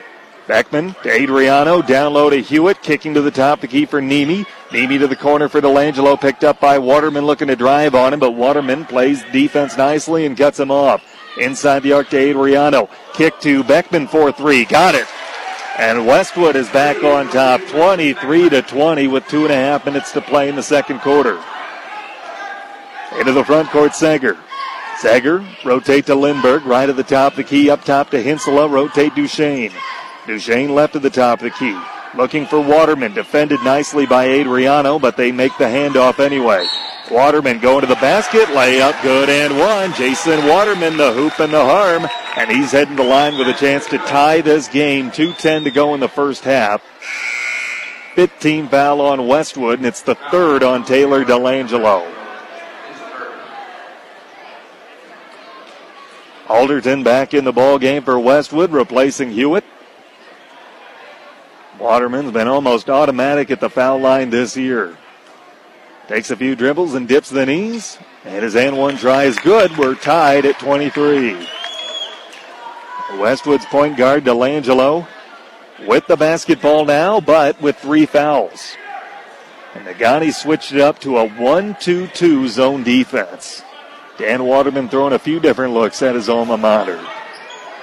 Beckman to Adriano, down low to Hewitt, kicking to the top of the key for Nimi. Nimi to the corner for Delangelo, picked up by Waterman, looking to drive on him, but Waterman plays defense nicely and guts him off. Inside the arc to Adriano, kick to Beckman for three, got it. And Westwood is back on top, 23-20 with 2.5 minutes to play in the second quarter. Into the front court, Zegger. Zegger, rotate to Lindberg, right at the top of the key, up top to Hensela, rotate Duchesne. Duchesne left at the top of the key. Looking for Waterman, defended nicely by Adriano, but they make the handoff anyway. Waterman going to the basket, layup good and one. Jason Waterman, the hoop and the harm, and he's heading the line with a chance to tie this game. 2:10 to go in the first half. 15 foul on Westwood, and it's the third on Taylor Delangelo. Alderton back in the ball game for Westwood, replacing Hewitt. Waterman's been almost automatic at the foul line this year. Takes a few dribbles and dips the knees. And his and one try is good. We're tied at 23. Westwood's point guard, Delangelo, with the basketball now, but with three fouls. And Negaunee switched it up to a 1-2-2 zone defense. Dan Waterman throwing a few different looks at his alma mater.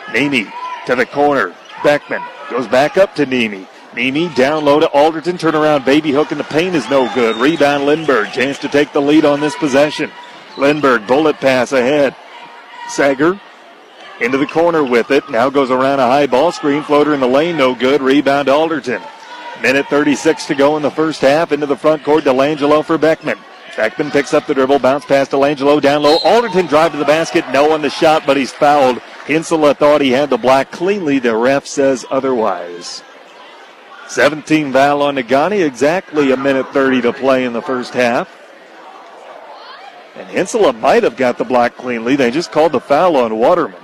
Nimi to the corner. Beckman goes back up to Nimi. Nimi down low to Alderton, turnaround baby hook in the paint is no good. Rebound Lindberg, chance to take the lead on this possession. Lindberg, bullet pass ahead. Zegger into the corner with it, now goes around a high ball screen, floater in the lane, no good. Rebound Alderton. Minute 36 to go in the first half, into the front court, Delangelo for Beckman. Beckman picks up the dribble, bounce pass Delangelo down low. Alderton drive to the basket, no on the shot, but he's fouled. Hensela thought he had the block cleanly, the ref says otherwise. 17 foul on Negaunee, exactly a minute 30 to play in the first half. And Hensela might have got the block cleanly. They just called the foul on Waterman.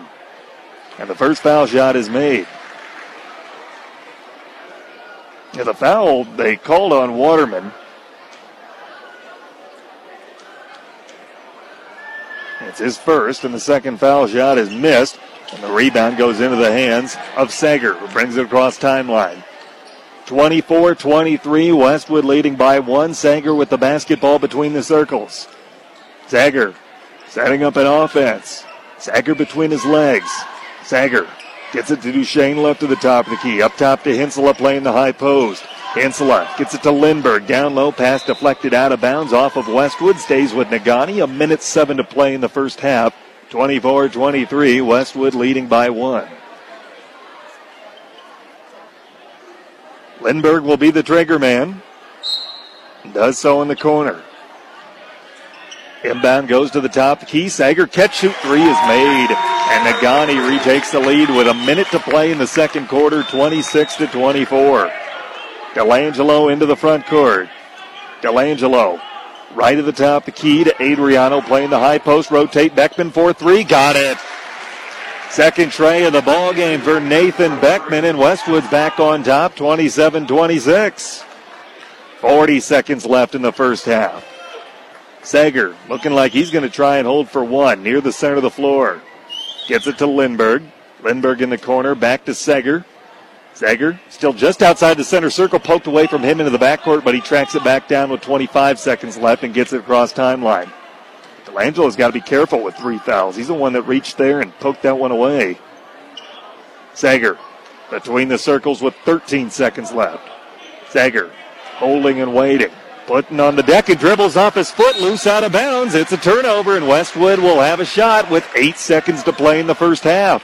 And the first foul shot is made. Yeah, the foul they called on Waterman. It's his first, and the second foul shot is missed. And the rebound goes into the hands of Zegger, who brings it across timeline. 24-23, Westwood leading by one. Zegger with the basketball between the circles. Zegger setting up an offense. Zegger between his legs. Zegger gets it to Duchesne, left to the top of the key. Up top to Hensela playing the high post. Hensela gets it to Lindberg. Down low, pass deflected out of bounds off of Westwood. Stays with Negaunee. 1:07 to play in the first half. 24-23, Westwood leading by one. Lindberg will be the trigger man. Does so in the corner. Inbound goes to the top key. Zegger catch shoot three is made. And Negaunee retakes the lead with 1 minute to play in the second quarter, 26-24. Delangelo into the front court. Delangelo right at the top the key to Adriano playing the high post. Rotate Beckman for three. Got it. Second tray of the ball game for Nathan Beckman, and Westwood's back on top, 27-26. 40 seconds left in the first half. Zegger looking like he's going to try and hold for one near the center of the floor. Gets it to Lindberg. Lindberg in the corner, back to Zegger. Zegger still just outside the center circle, poked away from him into the backcourt, but he tracks it back down with 25 seconds left and gets it across timeline. Delangelo's got to be careful with three fouls. He's the one that reached there and poked that one away. Zegger between the circles with 13 seconds left. Zegger holding and waiting. Putting on the deck and dribbles off his foot, loose out of bounds. It's a turnover, and Westwood will have a shot with 8 seconds to play in the first half.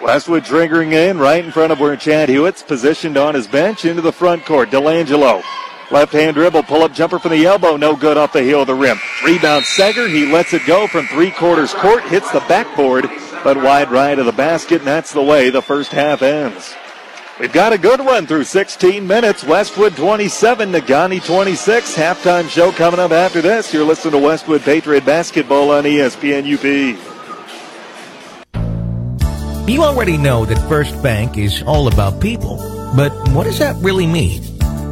Westwood triggering in right in front of where Chad Hewitt's positioned on his bench into the front court. Delangelo. Left-hand dribble, pull-up jumper from the elbow, no good off the heel of the rim. Rebound Zegger, he lets it go from three-quarters court, hits the backboard, but wide right of the basket, and that's the way the first half ends. We've got a good one through 16 minutes. Westwood 27, Negaunee 26. Halftime show coming up after this. You're listening to Westwood Patriot Basketball on ESPN UP. You already know that First Bank is all about people. But what does that really mean?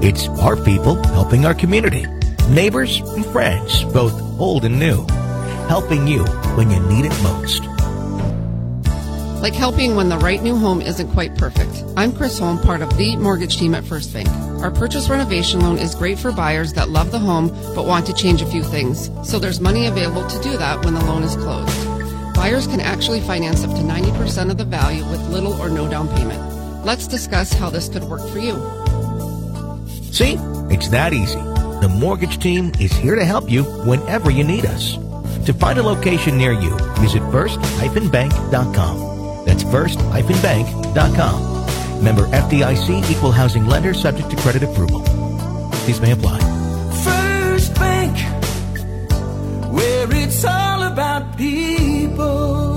It's our people helping our community, neighbors and friends, both old and new, helping you when you need it most. Like helping when the right new home isn't quite perfect. I'm Chris Holm, part of the mortgage team at First Bank. Our purchase renovation loan is great for buyers that love the home but want to change a few things. So there's money available to do that when the loan is closed. Buyers can actually finance up to 90% of the value with little or no down payment. Let's discuss how this could work for you. See, it's that easy. The mortgage team is here to help you whenever you need us. To find a location near you, visit first-bank.com. That's first-bank.com. Member FDIC, equal housing lender, subject to credit approval. These may apply. First Bank, where it's all about people.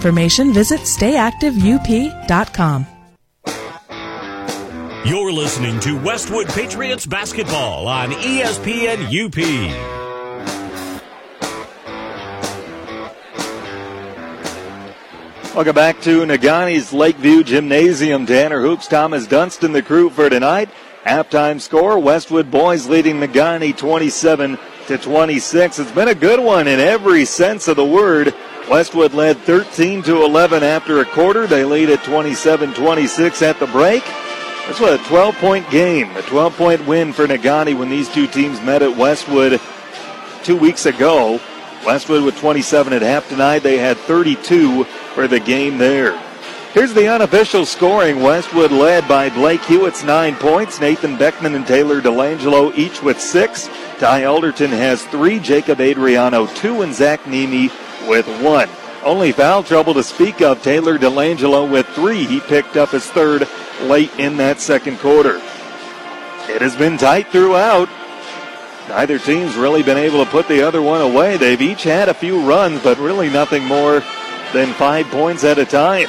information, visit stayactiveup.com. You're listening to Westwood Patriots basketball on ESPN UP. Welcome back to Negaunee's Lakeview Gymnasium. Tanner Hoops, Thomas Dunston, the crew for tonight. Halftime score, Westwood boys leading Negaunee 27-26. It's been a good one in every sense of the word. Westwood led 13-11 after a quarter. They lead at 27-26 at the break. That's a 12-point game, a 12-point win for Negaunee when these two teams met at Westwood 2 weeks ago. Westwood with 27 at half tonight. They had 32 for the game there. Here's the unofficial scoring. Westwood led by Blake Hewitt's 9 points. Nathan Beckman and Taylor Delangelo each with 6. Ty Alderton has 3. Jacob Adriano 2. And Zach Nini with 1. Only foul trouble to speak of. Taylor Delangelo with 3. He picked up his third late in that second quarter. It has been tight throughout. Neither team's really been able to put the other one away. They've each had a few runs, but really nothing more than 5 points at a time.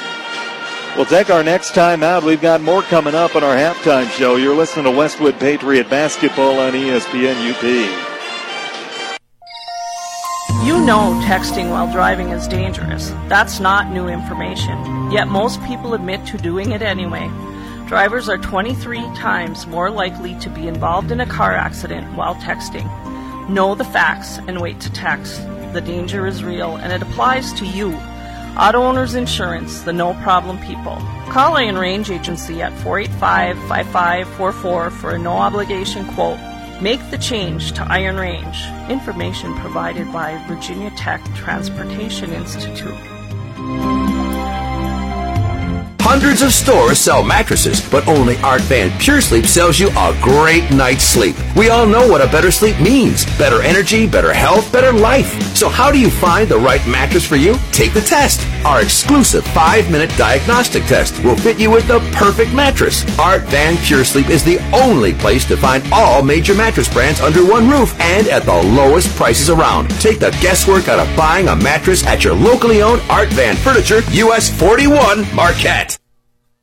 We'll take our next time out. We've got more coming up on our halftime show. You're listening to Westwood Patriot basketball on ESPN UP. You know texting while driving is dangerous. That's not new information. Yet most people admit to doing it anyway. Drivers are 23 times more likely to be involved in a car accident while texting. Know the facts and wait to text. The danger is real and it applies to you. Auto Owners Insurance, the no problem people. Call A & Range Agency at 485-5544 for a no obligation quote. Make the change to Iron Range. Information provided by Virginia Tech Transportation Institute. Hundreds of stores sell mattresses, but only Art Van Pure Sleep sells you a great night's sleep. We all know what a better sleep means. Better energy, better health, better life. So how do you find the right mattress for you? Take the test. Our exclusive 5-minute diagnostic test will fit you with the perfect mattress. Art Van Pure Sleep is the only place to find all major mattress brands under one roof and at the lowest prices around. Take the guesswork out of buying a mattress at your locally owned Art Van Furniture, US 41, Marquette.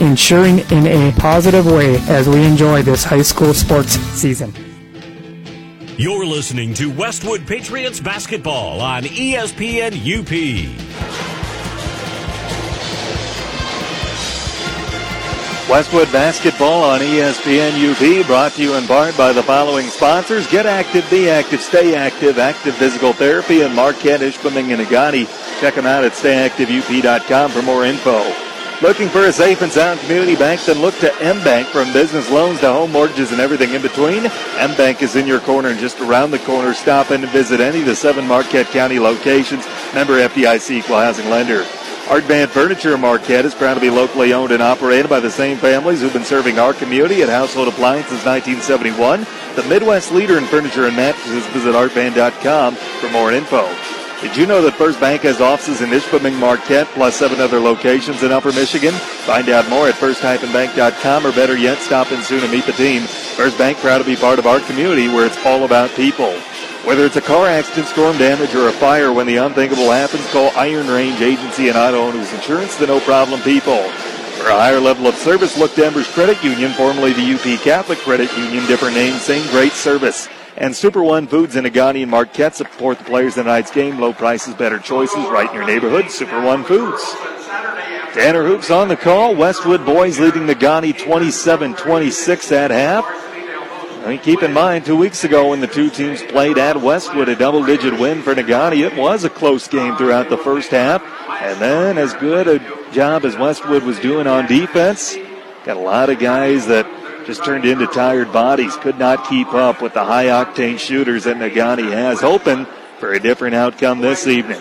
ensuring in a positive way as we enjoy this high school sports season. You're listening to Westwood Patriots basketball on ESPN UP. Westwood basketball on ESPN UP, brought to you in part by the following sponsors: Get Active, Be Active, Stay Active, Active Physical Therapy, and Marquette, Ishpeming, and Negaunee. Check them out at stayactiveup.com for more info. Looking for a safe and sound community bank? Then look to MBank. From business loans to home mortgages and everything in between, MBank is in your corner and just around the corner. Stop in and visit any of the 7 Marquette County locations. Member FDIC, equal housing lender. Artman Furniture in Marquette is proud to be locally owned and operated by the same families who've been serving our community at Household Appliance since 1971. The Midwest leader in furniture and mattresses. Visit artman.com for more info. Did you know that First Bank has offices in Ishpeming, Marquette, plus 7 other locations in Upper Michigan? Find out more at first-bank.com, or better yet, stop in soon and meet the team. First Bank, proud to be part of our community where it's all about people. Whether it's a car accident, storm damage, or a fire, when the unthinkable happens, call Iron Range Agency and Auto Owners Insurance, the no-problem people. For a higher level of service, look to Embers Credit Union, formerly the UP Catholic Credit Union, different name, same great service. And Super One Foods in Negaunee and Marquette support the players in tonight's game. Low prices, better choices, right in your neighborhood, Super One Foods. Tanner Hoops on the call. Westwood boys leading Negaunee 27-26 at half. I mean, keep in mind, 2 weeks ago when the two teams played at Westwood, a double-digit win for Negaunee. It was a close game throughout the first half. And then as good a job as Westwood was doing on defense, got a lot of guys that just turned into tired bodies, could not keep up with the high-octane shooters that Negaunee has, hoping for a different outcome this evening.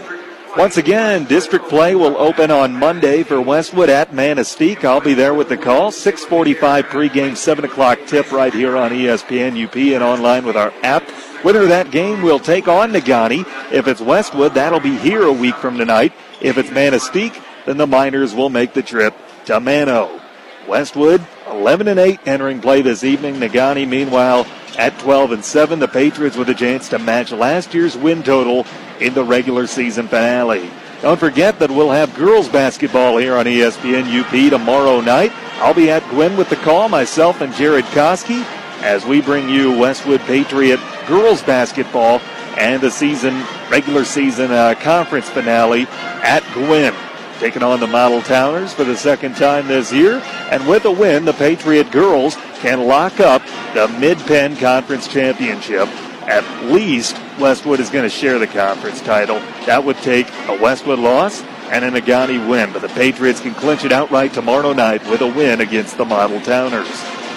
Once again, district play will open on Monday for Westwood at Manistique. I'll be there with the call. 6:45 pregame, 7 o'clock tip right here on ESPN UP and online with our app. Winner of that game will take on Negaunee. If it's Westwood, that'll be here a week from tonight. If it's Manistique, then the Miners will make the trip to Mano. Westwood, 11-8 entering play this evening. Negaunee, meanwhile, at 12-7, the Patriots with a chance to match last year's win total in the regular season finale. Don't forget that we'll have girls basketball here on ESPN UP tomorrow night. I'll be at Gwynn with the call, myself and Jared Koski, as we bring you Westwood Patriot girls basketball and the regular season conference finale at Gwynn. Taking on the Model Towners for the second time this year. And with a win, the Patriot girls can lock up the Mid-Penn Conference Championship. At least Westwood is going to share the conference title. That would take a Westwood loss and a Negaunee win. But the Patriots can clinch it outright tomorrow night with a win against the Model Towners.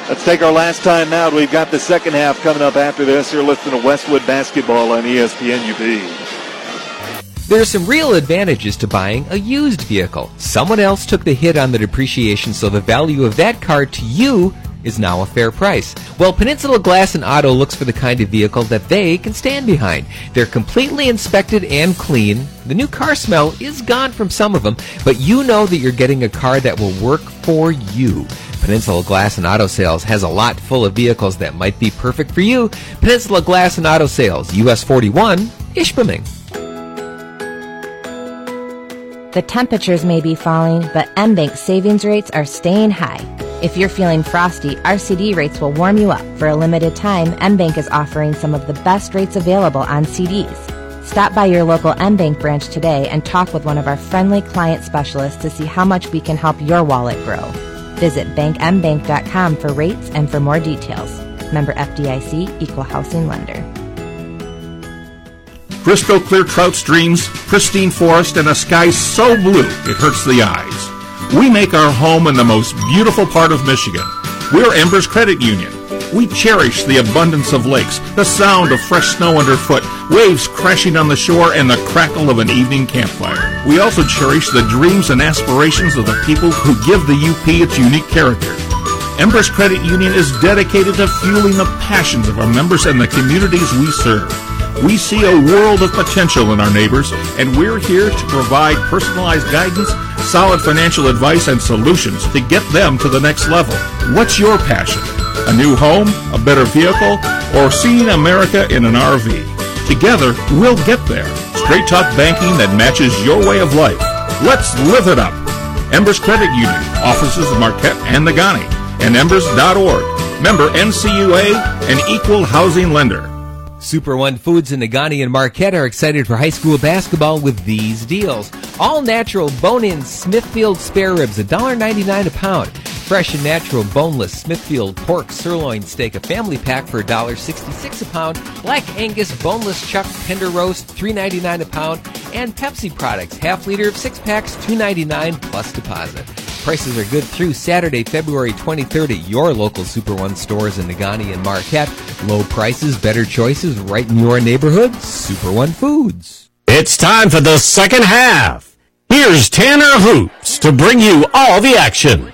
Let's take our last time out. We've got the second half coming up after this. You're listening to Westwood Basketball on ESPN UP. There are some real advantages to buying a used vehicle. Someone else took the hit on the depreciation, so the value of that car to you is now a fair price. Well, Peninsula Glass and Auto looks for the kind of vehicle that they can stand behind. They're completely inspected and clean. The new car smell is gone from some of them, but you know that you're getting a car that will work for you. Peninsula Glass and Auto Sales has a lot full of vehicles that might be perfect for you. Peninsula Glass and Auto Sales, US 41, Ishpeming. The temperatures may be falling, but MBank savings rates are staying high. If you're feeling frosty, our CD rates will warm you up. For a limited time, MBank is offering some of the best rates available on CDs. Stop by your local MBank branch today and talk with one of our friendly client specialists to see how much we can help your wallet grow. Visit bankmbank.com for rates and for more details. Member FDIC, equal housing lender. Crystal clear trout streams, pristine forest, and a sky so blue it hurts the eyes. We make our home in the most beautiful part of Michigan. We're Embers Credit Union. We cherish the abundance of lakes, the sound of fresh snow underfoot, waves crashing on the shore, and the crackle of an evening campfire. We also cherish the dreams and aspirations of the people who give the UP its unique character. Embers Credit Union is dedicated to fueling the passions of our members and the communities we serve. We see a world of potential in our neighbors, and we're here to provide personalized guidance, solid financial advice, and solutions to get them to the next level. What's your passion? A new home, a better vehicle, or seeing America in an RV? Together, we'll get there. Straight talk banking that matches your way of life. Let's live it up. Embers Credit Union, offices of Marquette and Negaunee, and Embers.org. Member NCUA, an equal housing lender. Super One Foods in Negaunee and Marquette are excited for high school basketball with these deals. All-natural bone-in Smithfield spare ribs, $1.99 a pound. Fresh and natural boneless Smithfield pork sirloin steak, a family pack for $1.66 a pound. Black Angus boneless chuck tender roast, $3.99 a pound. And Pepsi products, half liter of 6 packs, $2.99 plus deposit. Prices are good through Saturday, February 23rd at your local Super One stores in Negaunee and Marquette. Low prices, better choices, right in your neighborhood, Super One Foods. It's time for the second half. Here's Tanner Hoops to bring you all the action.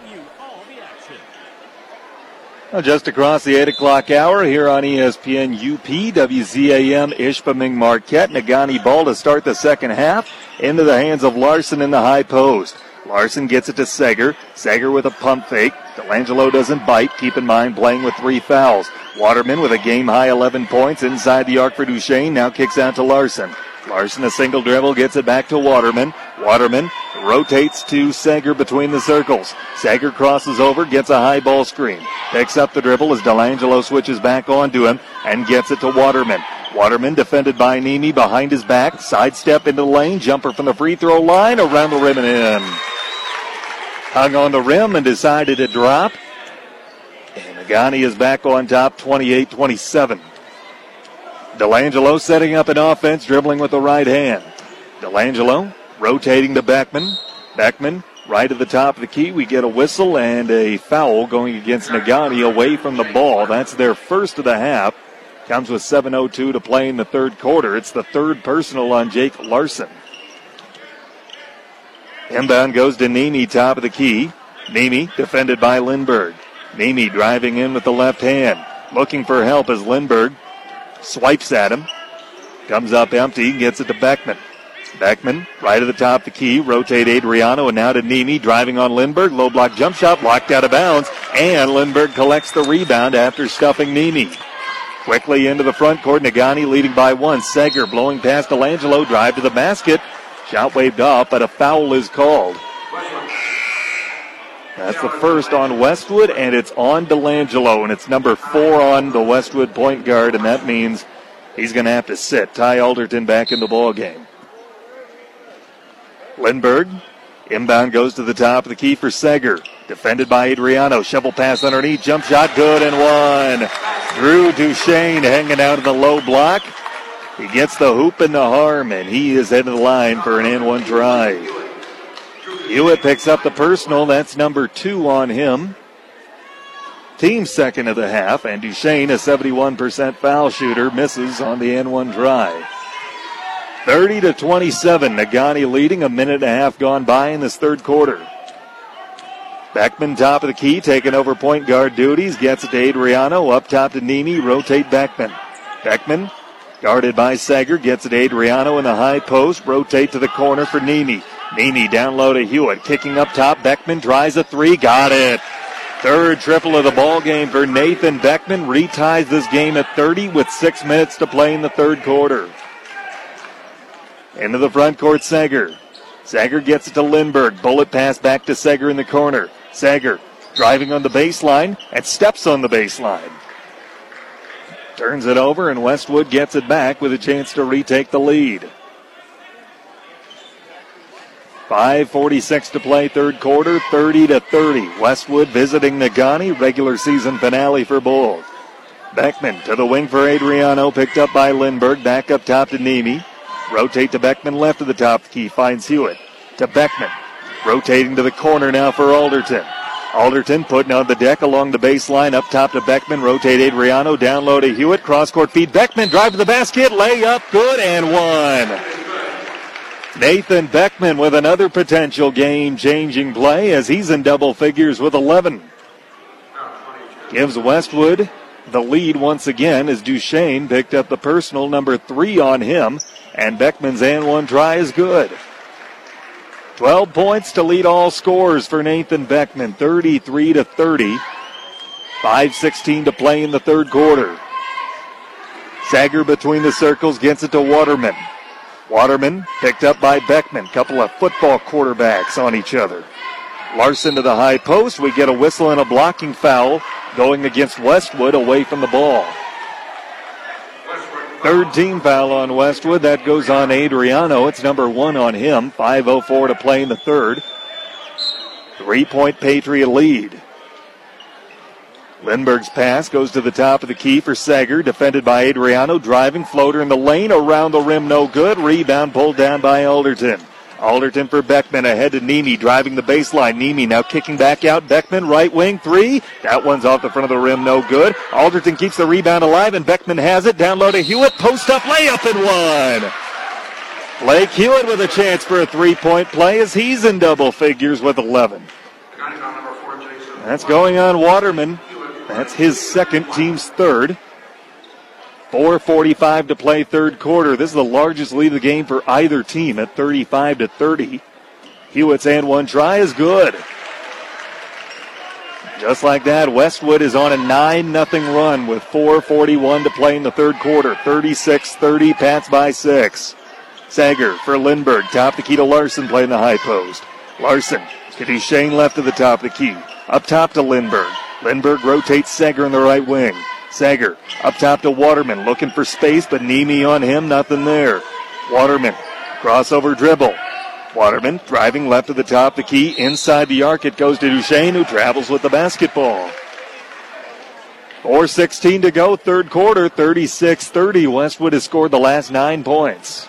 Just across the 8 o'clock hour here on ESPN UP, WZAM, Ishpeming, Marquette. Negaunee ball to start the second half. Into the hands of Larson in the high post. Larson gets it to Zegger. Zegger with a pump fake. Delangelo doesn't bite. Keep in mind, playing with three fouls. Waterman with a game-high 11 points inside the arc for Duchesne. Now kicks out to Larson. Larson, a single dribble, gets it back to Waterman. Waterman rotates to Zegger between the circles. Zegger crosses over, gets a high ball screen. Picks up the dribble as Delangelo switches back onto him and gets it to Waterman. Waterman defended by Nini behind his back. Sidestep into the lane, jumper from the free throw line, around the rim and in. Hung on the rim and decided to drop. And Negaunee is back on top, 28-27. Delangelo setting up an offense, dribbling with the right hand. Delangelo rotating to Beckman. Beckman right at the top of the key. We get a whistle and a foul going against Negaunee away from the ball. That's their first of the half. Comes with 7:02 to play in the third quarter. It's the third personal on Jake Larson. Inbound goes to Nini, top of the key. Nini defended by Lindberg. Nini driving in with the left hand. Looking for help as Lindberg swipes at him. Comes up empty, gets it to Beckman. Beckman, right at the top of the key, rotate Adriano, and now to Nini, driving on Lindberg. Low block jump shot, blocked out of bounds, and Lindberg collects the rebound after stuffing Nini. Quickly into the front court, Negaunee leading by one. Zegger blowing past Delangelo, drive to the basket. Shot waved off, but a foul is called. That's the first on Westwood, and it's on Delangelo, and it's number 4 on the Westwood point guard, and that means he's going to have to sit. Ty Alderton back in the ballgame. Lindberg, inbound goes to the top of the key for Zegger. Defended by Adriano. Shovel pass underneath. Jump shot good and one. Drew Duchesne hanging out in the low block. He gets the hoop and the harm, and he is headed to the line for an and one drive. Hewitt picks up the personal. That's number 2 on him. Team second of the half, and Duchesne, a 71% foul shooter, misses on the and one drive. 30-27, Negaunee leading, a minute and a half gone by in this third quarter. Beckman top of the key, taking over point guard duties, gets it to Adriano, up top to Nini, rotate Beckman. Beckman, guarded by Zegger, gets it to Adriano in the high post, rotate to the corner for Nini. Nini down low to Hewitt, kicking up top, Beckman tries a three, got it. Third triple of the ball game for Nathan Beckman, reties this game at 30 with 6 minutes to play in the third quarter. Into the front court, Zegger. Zegger gets it to Lindberg. Bullet pass back to Zegger in the corner. Zegger driving on the baseline and steps on the baseline. Turns it over, and Westwood gets it back with a chance to retake the lead. 5:46 to play, third quarter, 30-30. Westwood visiting Negaunee, regular season finale for Bulls. Beckman to the wing for Adriano, picked up by Lindberg. Back up top to Nimi. Rotate to Beckman, left of the top of the key, finds Hewitt. To Beckman, rotating to the corner now for Alderton. Alderton putting on the deck along the baseline, up top to Beckman, rotate Adriano, down low to Hewitt, cross-court feed Beckman, drive to the basket, lay up, good, and one. Nathan Beckman with another potential game-changing play as he's in double figures with 11. Gives Westwood the lead once again as Duchesne picked up the personal, number 3 on him. And Beckman's and one try is good. 12 points to lead all scorers for Nathan Beckman, 33-30. 5:16 to play in the third quarter. Zegger between the circles gets it to Waterman. Waterman picked up by Beckman. Couple of football quarterbacks on each other. Larson to the high post. We get a whistle and a blocking foul going against Westwood away from the ball. Third team foul on Westwood. That goes on Adriano. It's number 1 on him. 5:04 to play in the third. 3-point Patriot lead. Lindberg's pass goes to the top of the key for Zegger. Defended by Adriano. Driving floater in the lane. Around the rim, no good. Rebound pulled down by Alderton. Alderton for Beckman, ahead to Nimi, driving the baseline. Nimi now kicking back out. Beckman, right wing, three. That one's off the front of the rim, no good. Alderton keeps the rebound alive, and Beckman has it. Down low to Hewitt, post-up layup and one. Blake Hewitt with a chance for a three-point play as he's in double figures with 11. That's going on Waterman. That's his second, team's third. 4:45 to play third quarter. This is the largest lead of the game for either team at 35-30. Hewitt's and one try is good. Just like that, Westwood is on a 9-0 run with 4:41 to play in the third quarter. 36-30, Pats by 6. Zegger for Lindberg, top the key to Larson playing the high post. Larson to Duchesne left of the top of the key. Up top to Lindberg. Lindberg rotates Zegger in the right wing. Zegger up top to Waterman, looking for space, but Nimi on him, nothing there. Waterman, crossover dribble. Waterman driving left of the top of the key, inside the arc. It goes to Duchesne, who travels with the basketball. 4:16 to go, third quarter, 36-30. Westwood has scored the last 9 points.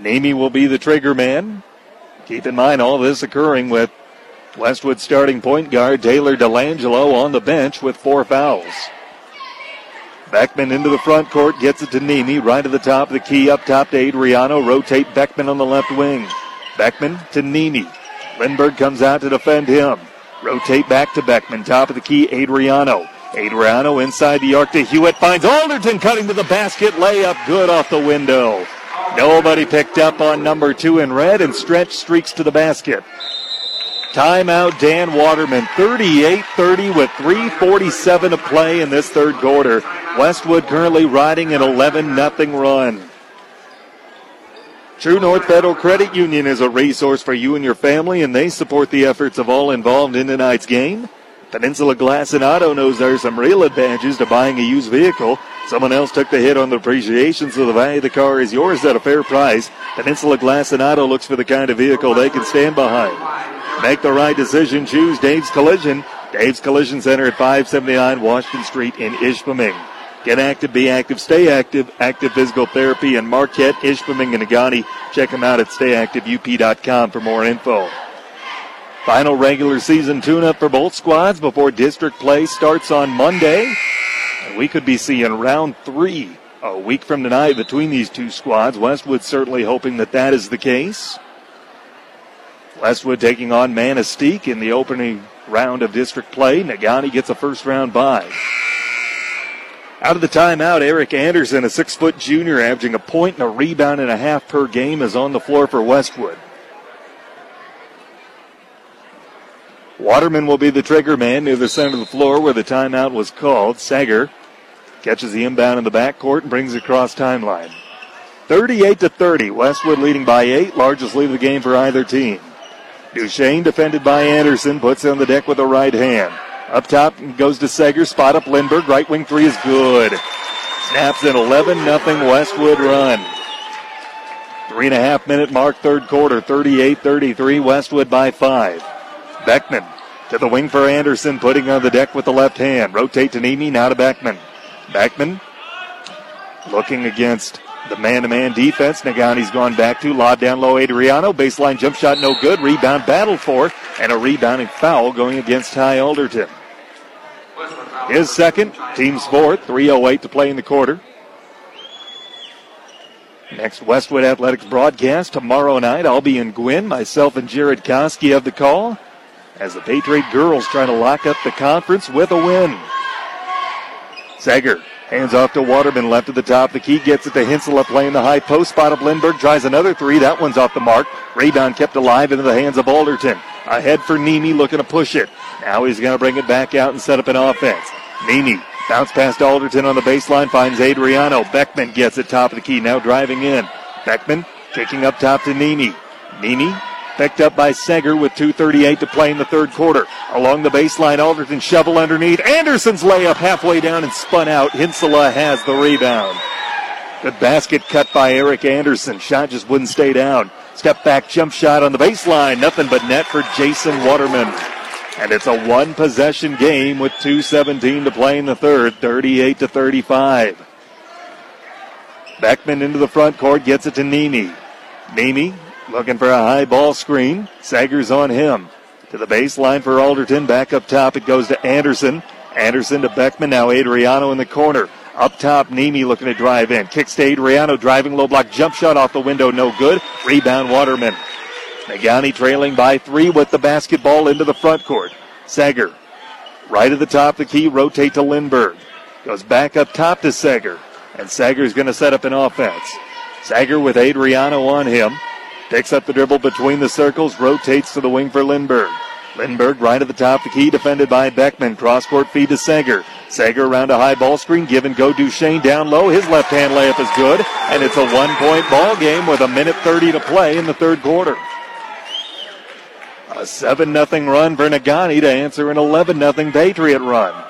Nimi will be the trigger man. Keep in mind all this occurring with Westwood starting point guard Taylor Delangelo on the bench with 4 fouls. Beckman into the front court, gets it to Nimi, right at the top of the key, up top to Adriano, rotate Beckman on the left wing. Beckman to Nimi. Lindberg comes out to defend him. Rotate back to Beckman, top of the key, Adriano. Adriano inside the arc to Hewitt, finds Alderton cutting to the basket, layup good off the window. Nobody picked up on number 2 in red, and Stretch streaks to the basket. Timeout, Dan Waterman, 38-30 with 3:47 to play in this third quarter. Westwood currently riding an 11-0 run. True North Federal Credit Union is a resource for you and your family, and they support the efforts of all involved in tonight's game. Peninsula Glass and Auto knows there are some real advantages to buying a used vehicle. Someone else took the hit on the depreciation, so the value of the car is yours at a fair price. Peninsula Glass and Auto looks for the kind of vehicle they can stand behind. Make the right decision. Choose Dave's Collision. Dave's Collision Center at 579 Washington Street in Ishpeming. Get active, be active, stay active. Active Physical Therapy in Marquette, Ishpeming, and Negaunee. Check them out at stayactiveup.com for more info. Final regular season tune-up for both squads before district play starts on Monday. And we could be seeing round 3 a week from tonight between these two squads. Westwood certainly hoping that that is the case. Westwood taking on Manistique in the opening round of district play. Negaunee gets a first-round bye. Out of the timeout, Eric Anderson, a 6-foot junior, averaging a point and a rebound and a half per game, is on the floor for Westwood. Waterman will be the trigger man near the center of the floor where the timeout was called. Zegger catches the inbound in the backcourt and brings it across timeline. 38-30, Westwood leading by 8, largest lead of the game for either team. Duchesne, defended by Anderson, puts it on the deck with a right hand. Up top goes to Zegger, spot up Lindberg, right wing three is good. Snaps an 11-0 Westwood run. 3.5 minute mark, third quarter, 38-33, Westwood by 5. Beckman to the wing for Anderson, putting on the deck with the left hand. Rotate to Nimi, now to Beckman. Beckman looking against the man-to-man defense. Negauni's gone back to lob down low Adriano. Baseline jump shot, no good. Rebound battled for, and a rebounding foul going against Ty Alderton. His second, team's fourth, 3:08 to play in the quarter. Next Westwood Athletics broadcast tomorrow night. I'll be in Gwynn. Myself and Jared Koski have the call, as the Patriot girls try to lock up the conference with a win. Zegger hands off to Waterman, left at the top. The key gets it to Hensela playing the high post. Spot up Lindberg, tries another three. That one's off the mark. Rebound kept alive into the hands of Alderton. Ahead for Nimi, looking to push it. Now he's going to bring it back out and set up an offense. Nimi bounce past Alderton on the baseline, finds Adriano. Beckman gets it top of the key, now driving in. Beckman kicking up top to Nimi. Nimi picked up by Zegger with 2:38 to play in the third quarter. Along the baseline, Alderton shovel underneath. Anderson's layup halfway down and spun out. Hensela has the rebound. Good basket cut by Eric Anderson. Shot just wouldn't stay down. Step back jump shot on the baseline. Nothing but net for Jason Waterman. And it's a one-possession game with 2:17 to play in the third, 38-35. Beckman into the front court, gets it to Nini. Nini looking for a high ball screen. Zegger's on him. To the baseline for Alderton. Back up top, it goes to Anderson. Anderson to Beckman. Now Adriano in the corner. Up top, Nini looking to drive in. Kicks to Adriano, driving low block. Jump shot off the window, no good. Rebound, Waterman. Negaunee trailing by three with the basketball into the front court. Zegger, right at the top of the key, rotate to Lindberg. Goes back up top to Zegger. And Zegger's going to set up an offense. Zegger with Adriano on him. Picks up the dribble between the circles, rotates to the wing for Lindberg. Lindberg right at the top of the key, defended by Beckman. Cross-court feed to Zegger. Zegger around a high ball screen, give and go. Duchesne down low. His left-hand layup is good, and it's a one-point ball game with 1:30 to play in the third quarter. A 7-0 run for Negaunee to answer an 11-0 Patriot run.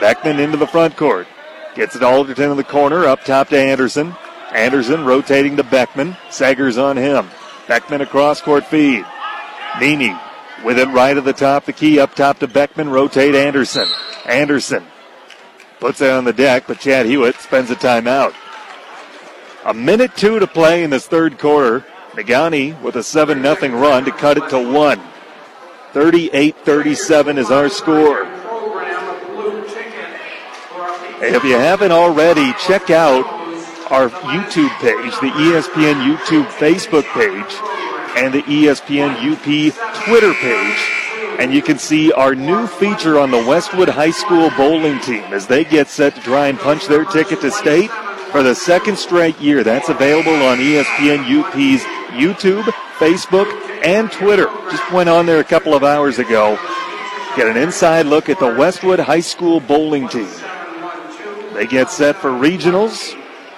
Beckman into the front court. Gets it to Alderton in the corner, up top to Anderson. Anderson rotating to Beckman. Zegger's on him. Beckman a cross-court feed. Nini with it right at the top. The key up top to Beckman. Rotate Anderson. Anderson puts it on the deck, but Chad Hewitt spends a timeout. 1:02 to play in this third quarter. Negaunee with a 7-0 run to cut it to one. 38-37 is our score. And if you haven't already, check out our YouTube page, the ESPN YouTube Facebook page, and the ESPN UP Twitter page. And you can see our new feature on the Westwood High School bowling team as they get set to try and punch their ticket to state for the second straight year. That's available on ESPN UP's YouTube, Facebook, and Twitter. Just went on there a couple of hours ago. Get an inside look at the Westwood High School bowling team. They get set for regionals.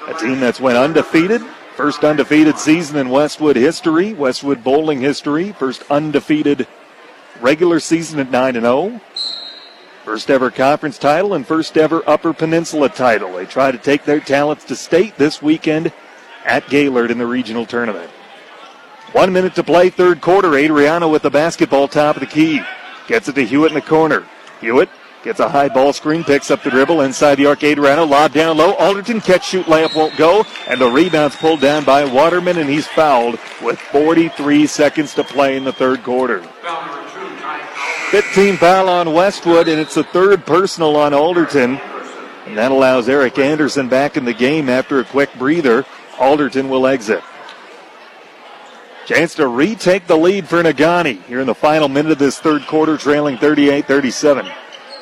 A team that's went undefeated, first undefeated season in Westwood history, Westwood bowling history, first undefeated regular season at 9-0, first ever conference title, and first ever Upper Peninsula title. They try to take their talents to state this weekend at Gaylord in the regional tournament. 1 minute to play, third quarter. Adriano with the basketball, top of the key. Gets it to Hewitt in the corner. Hewitt gets a high ball screen, picks up the dribble inside the arc. Adriano, lob down low. Alderton catch, shoot, layup won't go. And the rebound's pulled down by Waterman, and he's fouled with 43 seconds to play in the third quarter. 15 foul on Westwood, and it's the third personal on Alderton. And that allows Eric Anderson back in the game after a quick breather. Alderton will exit. Chance to retake the lead for Negaunee here in the final minute of this third quarter, trailing 38-37.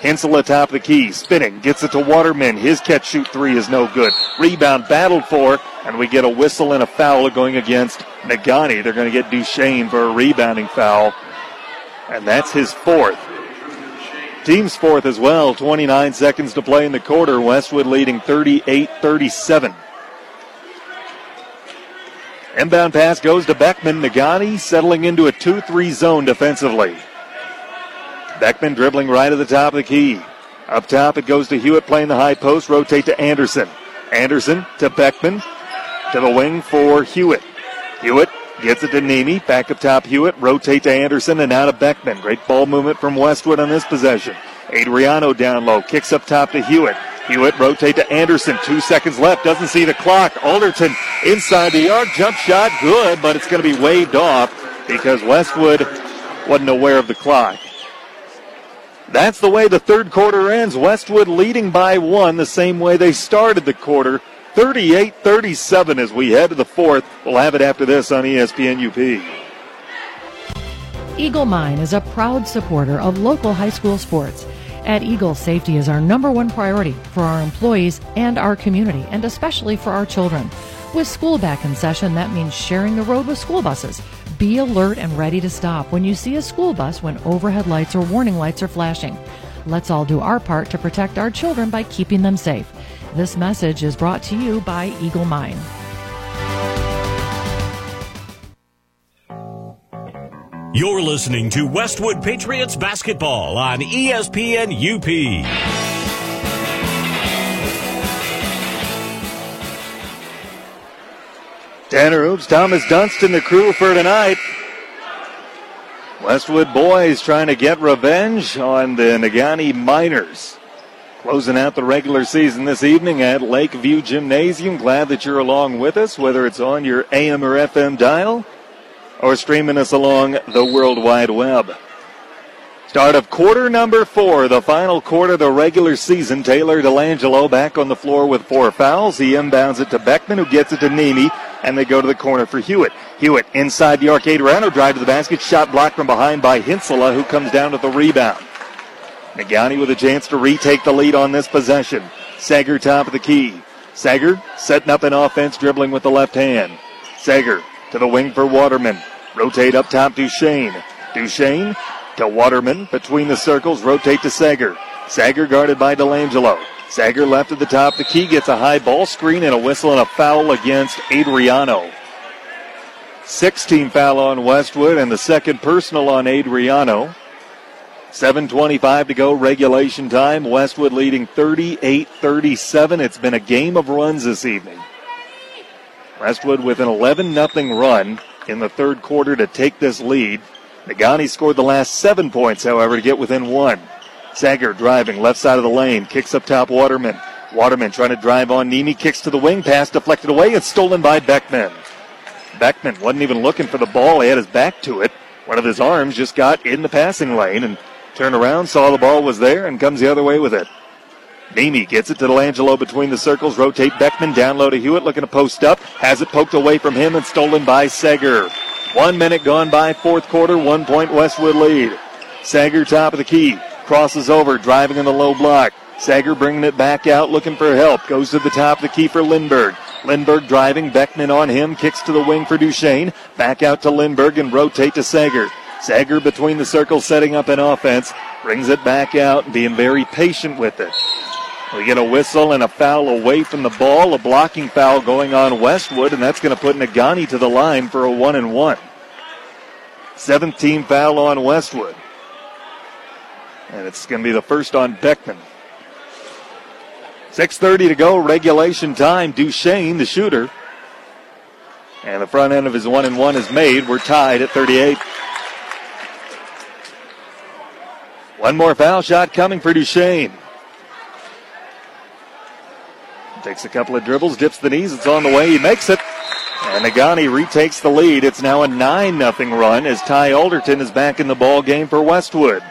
Hensela top of the key, spinning, gets it to Waterman. His catch shoot three is no good. Rebound battled for, and we get a whistle and a foul going against Negaunee. They're going to get Duchesne for a rebounding foul, and that's his fourth. Team's fourth as well. 29 seconds to play in the quarter. Westwood leading 38-37. Inbound pass goes to Beckman. Negaunee settling into a 2-3 zone defensively. Beckman dribbling right at the top of the key. Up top, it goes to Hewitt playing the high post. Rotate to Anderson. Anderson to Beckman. To the wing for Hewitt. Hewitt gets it to Nini. Back up top, Hewitt. Rotate to Anderson and out of Beckman. Great ball movement from Westwood on this possession. Adriano down low. Kicks up top to Hewitt. Hewitt rotate to Anderson. 2 seconds left. Doesn't see the clock. Alderton inside the arc. Jump shot. Good, but it's going to be waved off because Westwood wasn't aware of the clock. That's the way the third quarter ends. Westwood leading by one, the same way they started the quarter. 38-37 as we head to the fourth. We'll have it after this on ESPN UP. Eagle Mine is a proud supporter of local high school sports. At Eagle, safety is our number one priority for our employees and our community, and especially for our children. With school back in session, that means sharing the road with school buses. Be alert and ready to stop when you see a school bus when overhead lights or warning lights are flashing. Let's all do our part to protect our children by keeping them safe. This message is brought to you by Eagle Mine. You're listening to Westwood Patriots basketball on ESPN UP. Tanner Hoops, Thomas Dunston, the crew for tonight. Westwood boys trying to get revenge on the Negaunee Miners. Closing out the regular season this evening at Lakeview Gymnasium. Glad that you're along with us, whether it's on your AM or FM dial or streaming us along the World Wide Web. Start of quarter number 4, the final quarter of the regular season. Taylor Delangelo back on the floor with 4 fouls. He inbounds it to Beckman, who gets it to Nini, and they go to the corner for Hewitt. Hewitt inside the arcade round, drive to the basket, shot blocked from behind by Hensela, who comes down with the rebound. Negaunee with a chance to retake the lead on this possession. Zegger top of the key. Zegger setting up an offense, dribbling with the left hand. Zegger to the wing for Waterman. Rotate up top, Duchesne. Duchesne to Waterman between the circles. Rotate to Zegger. Zegger guarded by Delangelo. Zegger left at the top. The key gets a high ball screen and a whistle and a foul against Adriano. 16 foul on Westwood and the second personal on Adriano. 7:25 to go, regulation time. Westwood leading 38-37. It's been a game of runs this evening. Westwood with an 11-0 run in the third quarter to take this lead. Negaunee scored the last 7 points, however, to get within 1. Zegger driving left side of the lane. Kicks up top Waterman. Waterman trying to drive on Nini. Kicks to the wing. Pass deflected away and stolen by Beckman. Beckman wasn't even looking for the ball. He had his back to it. One of his arms just got in the passing lane and turned around, saw the ball was there, and comes the other way with it. Nini gets it to Delangelo between the circles. Rotate Beckman down low to Hewitt, looking to post up. Has it poked away from him and stolen by Zegger. 1 minute gone by, fourth quarter, 1 point Westwood lead. Zegger top of the key. Crosses over, driving in the low block. Zegger bringing it back out, looking for help. Goes to the top of the key for Lindberg. Lindberg driving, Beckman on him, kicks to the wing for Duchesne. Back out to Lindberg and rotate to Zegger. Zegger between the circles, setting up an offense. Brings it back out, being very patient with it. We get a whistle and a foul away from the ball. A blocking foul going on Westwood, and that's going to put Negaunee to the line for a 1-and-1. 7th team foul on Westwood. And it's going to be the first on Beckman. 6:30 to go, regulation time. Duchesne, the shooter. And the front end of his 1-and-1 is made. We're tied at 38. One more foul shot coming for Duchesne. Takes a couple of dribbles, dips the knees. It's on the way. He makes it. And Negaunee retakes the lead. It's now a 9-0 run as Ty Alderton is back in the ball game for Westwood.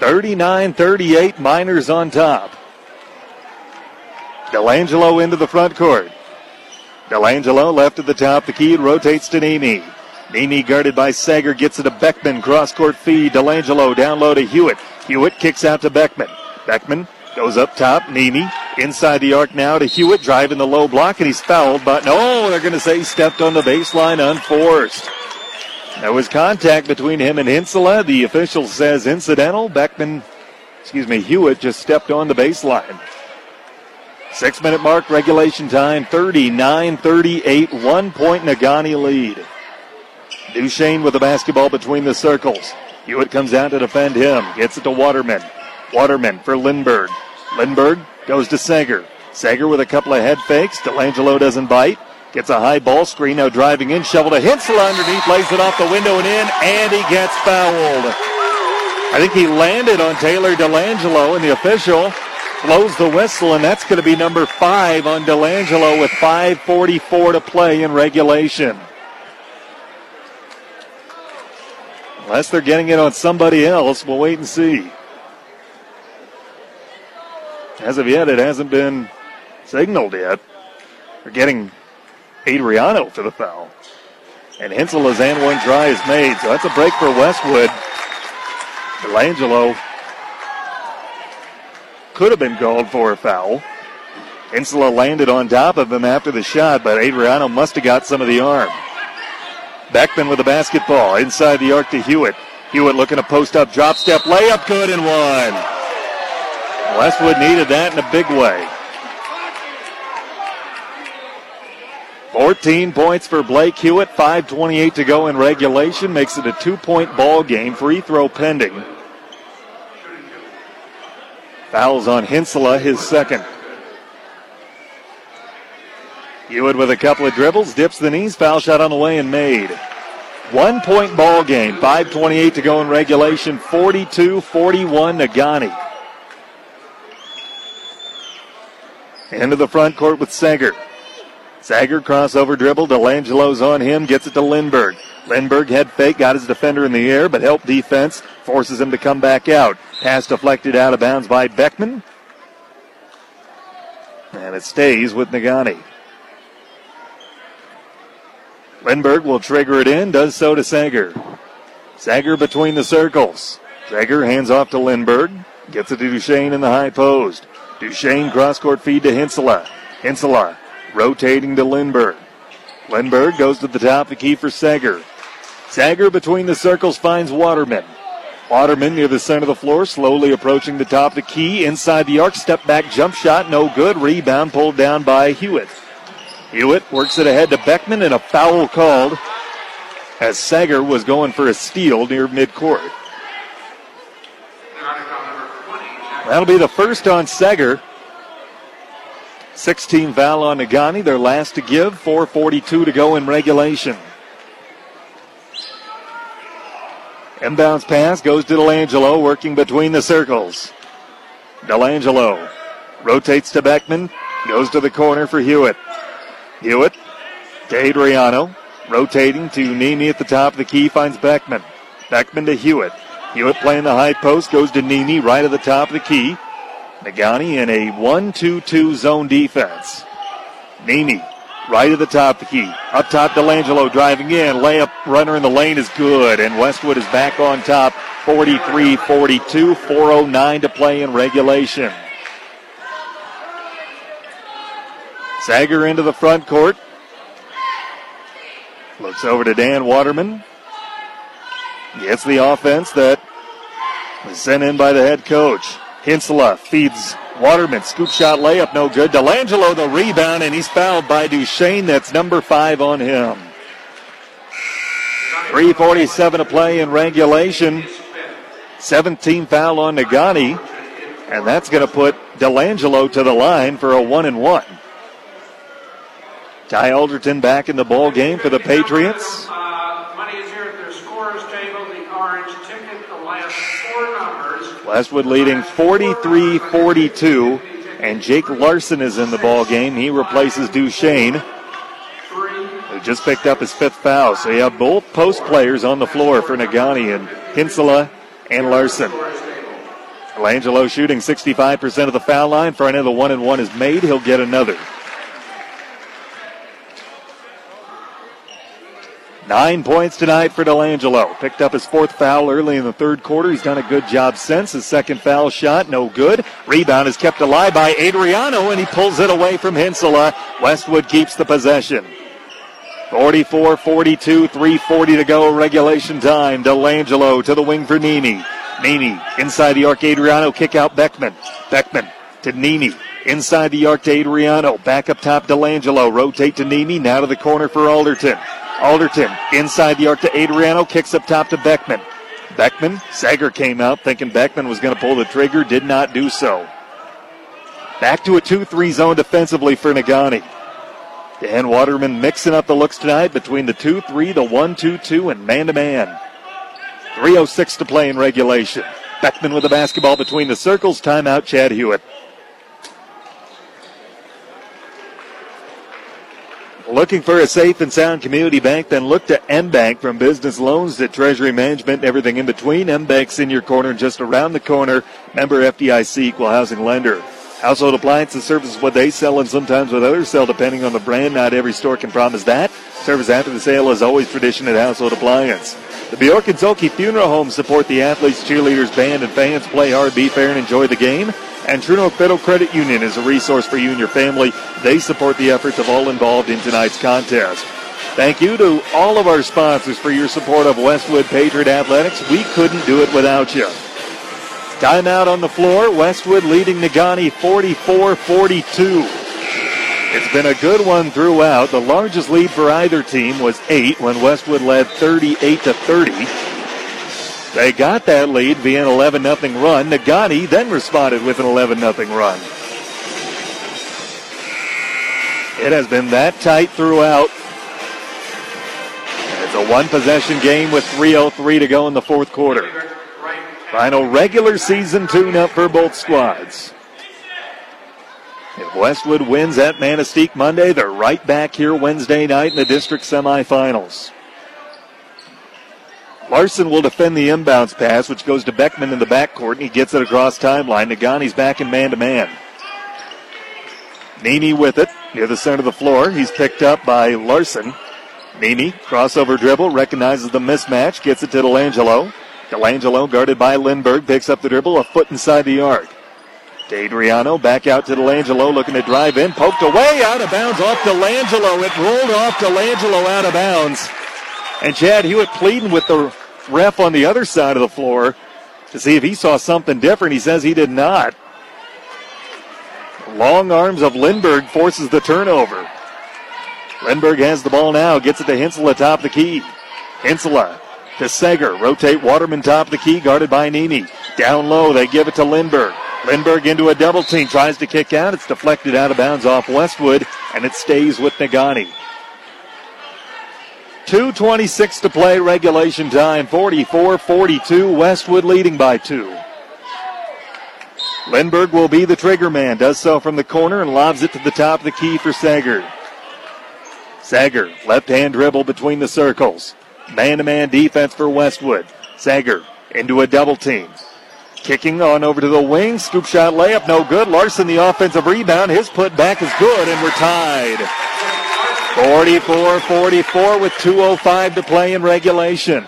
39-38, Miners on top. Delangelo into the front court. Delangelo left at the top. The key rotates to Nini. Nini guarded by Zegger, gets it to Beckman. Cross-court feed. Delangelo down low to Hewitt. Hewitt kicks out to Beckman. Beckman goes up top. Nini inside the arc now to Hewitt. Driving the low block, and he's fouled. But no, they're going to say stepped on the baseline unforced. There was contact between him and Hensela. The official says incidental. Hewitt just stepped on the baseline. 6-minute mark, regulation time, 39-38, 1 point Negaunee lead. Duchesne with the basketball between the circles. Hewitt comes out to defend him. Gets it to Waterman. Waterman for Lindberg. Lindberg goes to Zegger. Zegger with a couple of head fakes. Delangelo doesn't bite. Gets a high ball screen, now driving in, shovel to Hensela underneath, lays it off the window and in, and he gets fouled. I think he landed on Taylor Delangelo, and the official blows the whistle, and that's going to be number 5 on Delangelo with 5:44 to play in regulation. Unless they're getting it on somebody else, we'll wait and see. As of yet, it hasn't been signaled yet. They're getting Adriano for the foul. And Hensela's and one try is made, so that's a break for Westwood. Delangelo could have been called for a foul. Hensela landed on top of him after the shot, but Adriano must have got some of the arm. Beckman with a basketball inside the arc to Hewitt. Hewitt looking to post up, drop step, layup, good and one. Westwood needed that in a big way. 14 points for Blake Hewitt, 5:28 to go in regulation. Makes it a 2-point ball game, free throw pending. Fouls on Hensela, his second. Hewitt with a couple of dribbles, dips the knees, foul shot on the way and made. 1-point ball game. 5:28 to go in regulation. 42-41 Negaunee. Into the front court with Zegger. Zegger crossover dribble. Delangelo's on him. Gets it to Lindberg. Lindberg head fake. Got his defender in the air, but help defense forces him to come back out. Pass deflected out of bounds by Beckman. And it stays with Negaunee. Lindberg will trigger it in. Does so to Zegger. Zegger between the circles. Zegger hands off to Lindberg. Gets it to Duchesne in the high post. Duchesne cross-court feed to Hensela. Hensela rotating to Lindberg. Lindberg goes to the top of the key for Zegger. Zegger between the circles finds Waterman. Waterman near the center of the floor, slowly approaching the top of the key. Inside the arc, step back, jump shot, no good. Rebound pulled down by Hewitt. Hewitt works it ahead to Beckman, and a foul called as Zegger was going for a steal near midcourt. That'll be the first on Zegger. 16 foul on Negaunee, their last to give. 4:42 to go in regulation. Inbounds pass goes to Delangelo, working between the circles. Delangelo rotates to Beckman, goes to the corner for Hewitt. Hewitt to Adriano, rotating to Nini at the top of the key, finds Beckman. Beckman to Hewitt. Hewitt playing the high post, goes to Nini right at the top of the key. Negaunee in a 1-2-2 zone defense. Nini right at the top of the key. Up top, Delangelo driving in. Layup runner in the lane is good, and Westwood is back on top, 43-42, 4:09 to play in regulation. Zegger into the front court. Looks over to Dan Waterman. Gets the offense that was sent in by the head coach. Hensela feeds Waterman. Scoop shot layup, no good. Delangelo the rebound, and he's fouled by Duchesne. That's number 5 on him. 3:47 to play in regulation. 17 foul on Negaunee, and that's going to put Delangelo to the line for a 1-and-1. Ty Alderton back in the ball game for the Patriots. Westwood leading 43-42, and Jake Larson is in the ball game. He replaces Duchesne, who just picked up his 5th foul. So you have both post players on the floor for Negaunee, and Hensela and Larson. Delangelo shooting 65% of the foul line. Front end of the 1-and-1 is made. He'll get another. 9 points tonight for Delangelo. Picked up his 4th foul early in the 3rd quarter. He's done a good job since. His 2nd foul shot, no good. Rebound is kept alive by Adriano, and he pulls it away from Hensela. Westwood keeps the possession. 44-42, 3:40 to go, regulation time. Delangelo to the wing for Nini. Nini inside the arc, Adriano, kick out Beckman. Beckman to Nini. Inside the arc to Adriano. Back up top, Delangelo. Rotate to Nini, now to the corner for Alderton. Alderton inside the arc to Adriano, kicks up top to Beckman. Beckman, Zegger came out thinking Beckman was going to pull the trigger, did not do so. Back to a 2-3 zone defensively for Negaunee. Dan Waterman mixing up the looks tonight between the 2-3, the 1-2-2, and man-to-man. 3:06 to play in regulation. Beckman with the basketball between the circles. Timeout, Chad Hewitt. Looking for a safe and sound community bank? Then look to MBank. From business loans to treasury management and everything in between, MBank's in your corner, just around the corner. Member FDIC, equal housing lender. Household appliances, services, what they sell and sometimes what others sell, depending on the brand. Not every store can promise that. Service after the sale is always tradition at Household Appliance. The Bjork and Zolke Funeral Homes support the athletes, cheerleaders, band, and fans. Play hard, be fair, and enjoy the game. And True North Federal Credit Union is a resource for you and your family. They support the efforts of all involved in tonight's contest. Thank you to all of our sponsors for your support of Westwood Patriot Athletics. We couldn't do it without you. Timeout on the floor. Westwood leading Negaunee 44-42. It's been a good one throughout. The largest lead for either team was 8 when Westwood led 38-30. They got that lead via an 11-0 run. Negaunee then responded with an 11-0 run. It has been that tight throughout. It's a one-possession game with 3:03 to go in the fourth quarter. Final regular season tune-up for both squads. If Westwood wins at Manistique Monday, they're right back here Wednesday night in the district semifinals. Larson will defend the inbounds pass, which goes to Beckman in the backcourt, and he gets it across timeline. Negaunee back in man-to-man. Nini with it near the center of the floor. He's picked up by Larson. Nini, crossover dribble, recognizes the mismatch, gets it to Delangelo. Delangelo, guarded by Lindberg, picks up the dribble, a foot inside the arc. D'Adriano back out to Delangelo, looking to drive in, poked away, out of bounds, off Delangelo. It rolled off Delangelo out of bounds. And Chad Hewitt pleading with the ref on the other side of the floor to see if he saw something different. He says he did not. Long arms of Lindberg forces the turnover. Lindberg has the ball now, gets it to Hensela, top of the key. Hensela to Segger, rotate Waterman, top of the key, guarded by Nini. Down low, they give it to Lindberg. Lindberg into a double team, tries to kick out. It's deflected out of bounds off Westwood, and it stays with Negaunee. 2:26 to play, regulation time, 44-42, Westwood leading by two. Lindberg will be the trigger man, does so from the corner and lobs it to the top of the key for Segger. Segger, left-hand dribble between the circles. Man-to-man defense for Westwood. Segger into a double team. Kicking on over to the wing, scoop shot layup, no good. Larson the offensive rebound, his put back is good, and we're tied. 44-44 with 2:05 to play in regulation.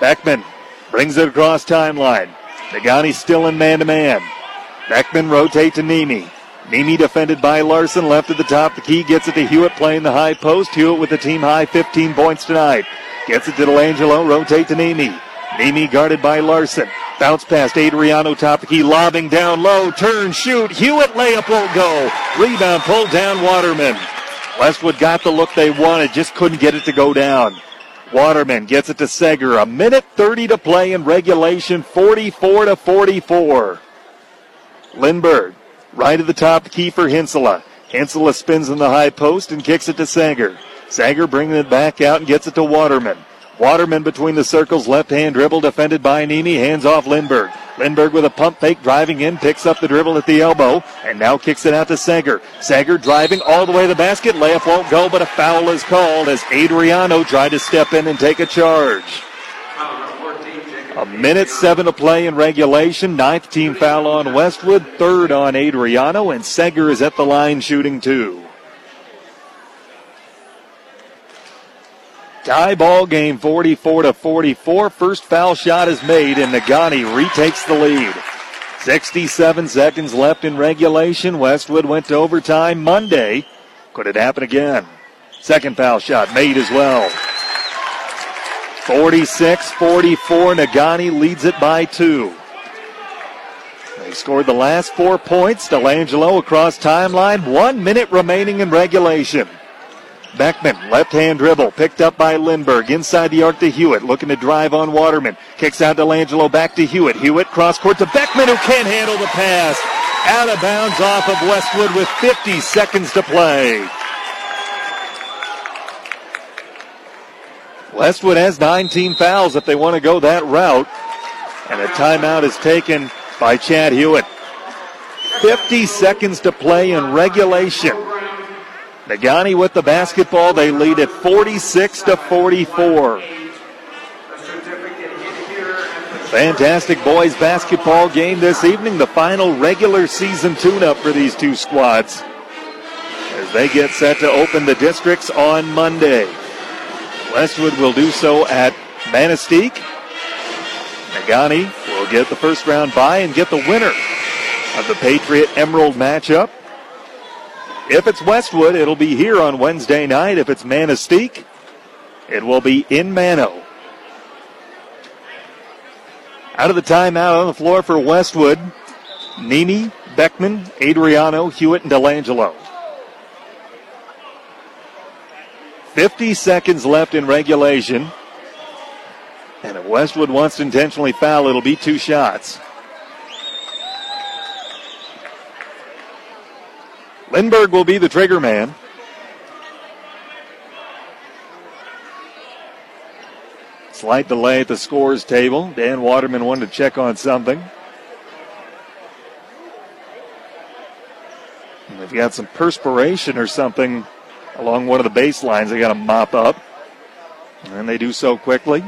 Beckman brings it across timeline. Negaunee still in man-to-man. Beckman rotate to Nini. Nini defended by Larson, left at the top of the key, gets it to Hewitt playing the high post. Hewitt with the team-high 15 points tonight. Gets it to Delangelo, rotate to Nini. Nini guarded by Larson. Bounce past Adriano, top of the key, lobbing down low, turn, shoot. Hewitt layup won't go. Rebound pulled down, Waterman. Westwood got the look they wanted, just couldn't get it to go down. Waterman gets it to Segger. 1:30 to play in regulation, 44-44. Lindberg, right at the top, the key for Hensela. Hensela spins in the high post and kicks it to Segger. Segger bringing it back out and gets it to Waterman. Waterman between the circles, left-hand dribble defended by Nini, hands off Lindberg. Lindberg with a pump fake, driving in, picks up the dribble at the elbow, and now kicks it out to Segger. Segger driving all the way to the basket, layup won't go, but a foul is called as Adriano tried to step in and take a charge. 1:07 to play in regulation, 9th team foul on Westwood, 3rd on Adriano, and Segger is at the line shooting two. Tie ball game, 44-44. First foul shot is made, and Negaunee retakes the lead. 67 seconds left in regulation. Westwood went to overtime Monday. Could it happen again? Second foul shot made as well. 46-44. Negaunee leads it by two. They scored the last 4 points. Delangelo across timeline. 1 minute remaining in regulation. Beckman, left-hand dribble, picked up by Lindberg, inside the arc to Hewitt, looking to drive on Waterman, kicks out Delangelo, back to Hewitt, Hewitt cross-court to Beckman, who can't handle the pass, out of bounds off of Westwood with 50 seconds to play. Westwood has 9 team fouls if they want to go that route, and a timeout is taken by Chad Hewitt. 50 seconds to play in regulation. Negaunee with the basketball. They lead at 46-44. Fantastic boys basketball game this evening. The final regular season tune-up for these two squads as they get set to open the districts on Monday. Westwood will do so at Manistique. Negaunee will get the first round bye and get the winner of the Patriot Emerald matchup. If it's Westwood, it'll be here on Wednesday night. If it's Manistique, it will be in Mano. Out of the timeout on the floor for Westwood, Nini, Beckman, Adriano, Hewitt, and Delangelo. 50 seconds left in regulation. And if Westwood wants to intentionally foul, it'll be 2 shots. Lindberg will be the trigger man. Slight delay at the scores table. Dan Waterman wanted to check on something. And they've got some perspiration or something along one of the baselines. They got to mop up. And they do so quickly.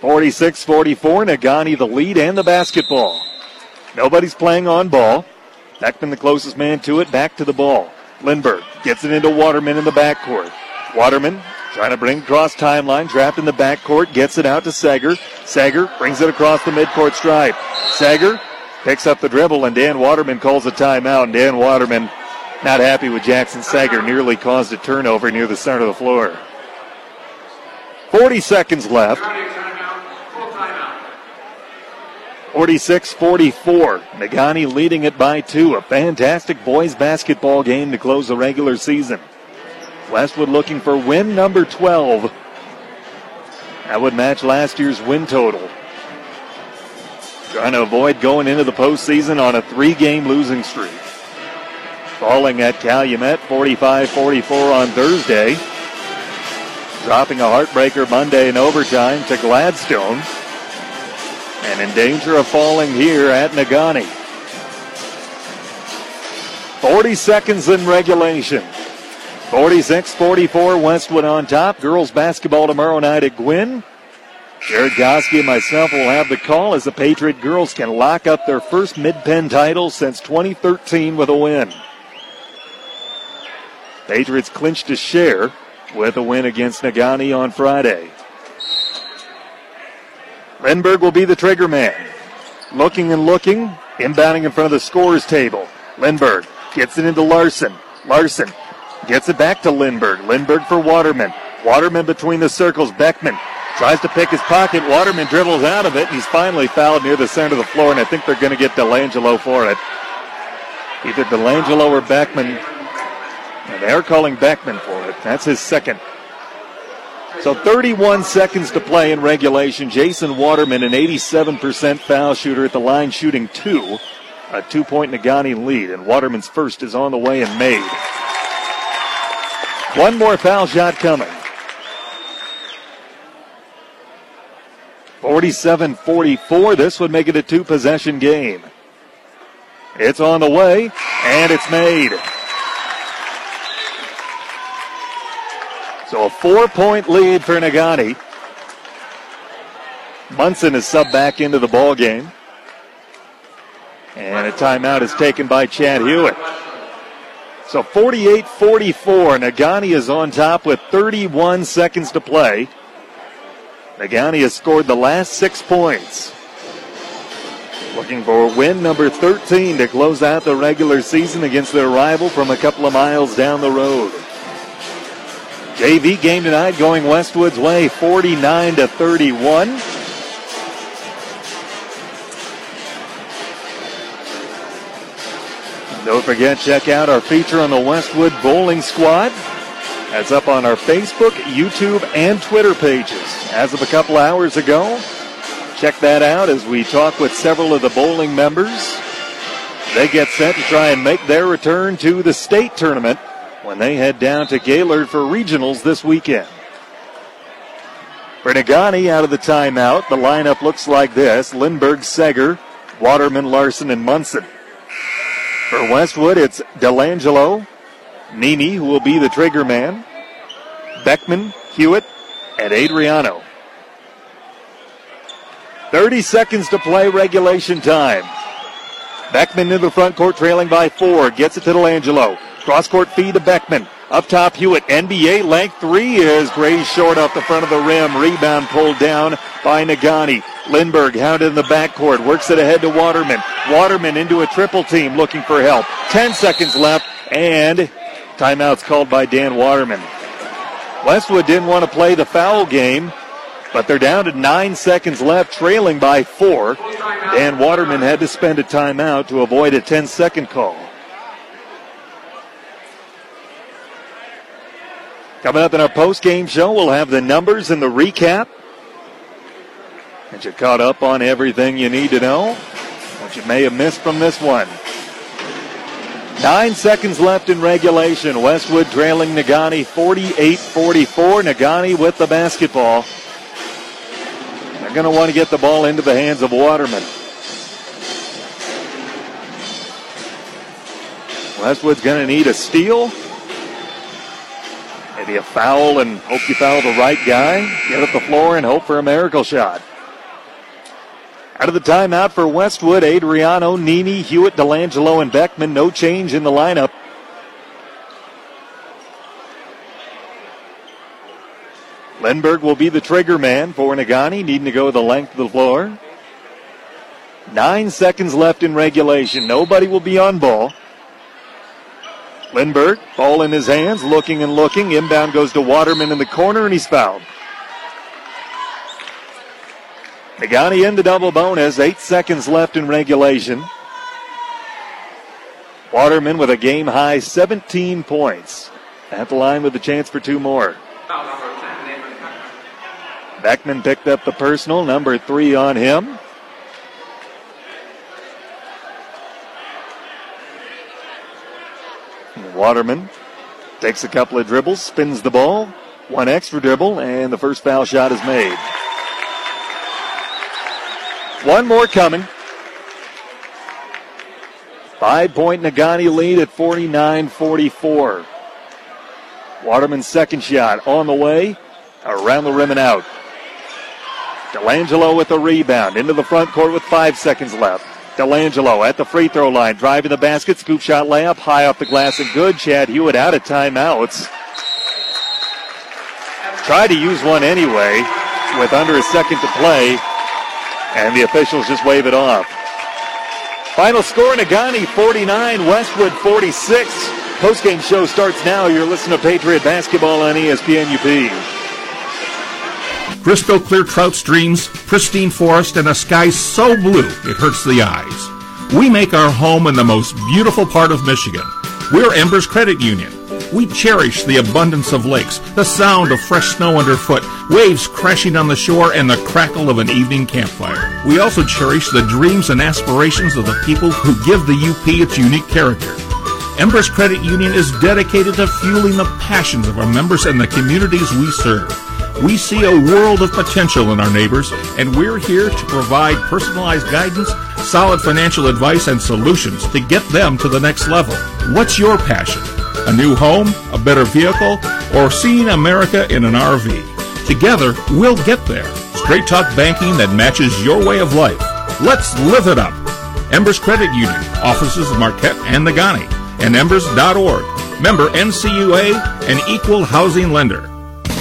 46-44, Negaunee the lead and the basketball. Nobody's playing on ball. Beckman the closest man to it, back to the ball. Lindberg gets it into Waterman in the backcourt. Waterman trying to bring cross timeline, trapped in the backcourt, gets it out to Zegger. Zegger brings it across the midcourt stripe. Zegger picks up the dribble, and Dan Waterman calls a timeout. And Dan Waterman not happy with Jackson Zegger, nearly caused a turnover near the center of the floor. 40 seconds left. 46-44. Negaunee leading it by two. A fantastic boys basketball game to close the regular season. Westwood looking for win number 12. That would match last year's win total. Trying to avoid going into the postseason on a three-game losing streak. Falling at Calumet 45-44 on Thursday. Dropping a heartbreaker Monday in overtime to Gladstone. And in danger of falling here at Negaunee. 40 seconds in regulation. 46-44, Westwood on top. Girls basketball tomorrow night at Gwynn. Jared Goski and myself will have the call as the Patriot girls can lock up their first Mid-Penn title since 2013 with a win. Patriots clinched a share with a win against Negaunee on Friday. Lindberg will be the trigger man. Looking and looking. Inbounding in front of the scorer's table. Lindberg gets it into Larson. Larson gets it back to Lindberg. Lindberg for Waterman. Waterman between the circles. Beckman tries to pick his pocket. Waterman dribbles out of it. And he's finally fouled near the center of the floor. And I think they're going to get Delangelo for it. Either Delangelo or Beckman. And they're calling Beckman for it. That's his second. So 31 seconds to play in regulation. Jason Waterman, an 87% foul shooter at the line, shooting two. A two-point Negaunee lead, and Waterman's first is on the way and made. One more foul shot coming. 47-44. This would make it a two-possession game. It's on the way, and it's made. So a 4-point lead for Negaunee. Munson is subbed back into the ball game. And a timeout is taken by Chad Hewitt. So 48-44. Negaunee is on top with 31 seconds to play. Negaunee has scored the last 6 points. Looking for win number 13 to close out the regular season against their rival from a couple of miles down the road. JV game tonight going Westwood's way, 49-31. And don't forget, check out our feature on the Westwood Bowling Squad. That's up on our Facebook, YouTube, and Twitter pages. As of a couple hours ago, check that out as we talk with several of the bowling members. They get set to try and make their return to the state tournament when they head down to Gaylord for regionals this weekend. For Negaunee out of the timeout, the lineup looks like this. Lindberg, Zegger, Waterman, Larson, and Munson. For Westwood, it's Delangelo, Nini, who will be the trigger man, Beckman, Hewitt, and Adriano. 30 seconds to play regulation time. Beckman into the front court trailing by four. Gets it to Delangelo. Cross-court feed to Beckman. Up top, Hewitt. NBA length three is grazed short off the front of the rim. Rebound pulled down by Negaunee. Lindberg hounded in the backcourt. Works it ahead to Waterman. Waterman into a triple team looking for help. 10 seconds left, and timeout's called by Dan Waterman. Westwood didn't want to play the foul game, but they're down to 9 seconds left, trailing by four. Dan Waterman had to spend a timeout to avoid a 10-second call. Coming up in our post-game show, we'll have the numbers and the recap. And you're caught up on everything you need to know, what you may have missed from this one. 9 seconds left in regulation. Westwood trailing Negaunee 48-44. Negaunee with the basketball. going to want to get the ball into the hands of Waterman. Westwood's going to need a steal. Maybe a foul, and hope you foul the right guy. Get up the floor and hope for a miracle shot. Out of the timeout for Westwood, Adriano, Nini, Hewitt, Delangelo, and Beckman. No change in the lineup. Lindberg will be the trigger man for Negaunee, needing to go the length of the floor. 9 seconds left in regulation. Nobody will be on ball. Lindberg, ball in his hands, looking and looking. Inbound goes to Waterman in the corner, and he's fouled. Negaunee in the double bonus, 8 seconds left in regulation. Waterman with a game-high 17 points. At the line with a chance for two more. Beckman picked up the personal, number 3 on him. Waterman takes a couple of dribbles, spins the ball, one extra dribble, and the first foul shot is made. One more coming. 5-point Negaunee lead at 49-44. Waterman's second shot on the way, around the rim and out. Delangelo with the rebound, into the front court with 5 seconds left. Delangelo at the free throw line, driving the basket, scoop shot layup, high off the glass and good. Chad Hewitt out of timeouts. Tried to use one anyway, with under a second to play. And the officials just wave it off. Final score, Negaunee 49, Westwood 46. Postgame show starts now. You're listening to Patriot Basketball on ESPN UP. Crisp, clear trout streams, pristine forest, and a sky so blue it hurts the eyes. We make our home in the most beautiful part of Michigan. We're Embers Credit Union. We cherish the abundance of lakes, the sound of fresh snow underfoot, waves crashing on the shore, and the crackle of an evening campfire. We also cherish the dreams and aspirations of the people who give the UP its unique character. Embers Credit Union is dedicated to fueling the passions of our members and the communities we serve. We see a world of potential in our neighbors, and we're here to provide personalized guidance, solid financial advice, and solutions to get them to the next level. What's your passion? A new home, a better vehicle, or seeing America in an RV? Together, we'll get there. Straight talk banking that matches your way of life. Let's live it up. Embers Credit Union, offices of Marquette and Negaunee, and embers.org. Member NCUA, an equal housing lender.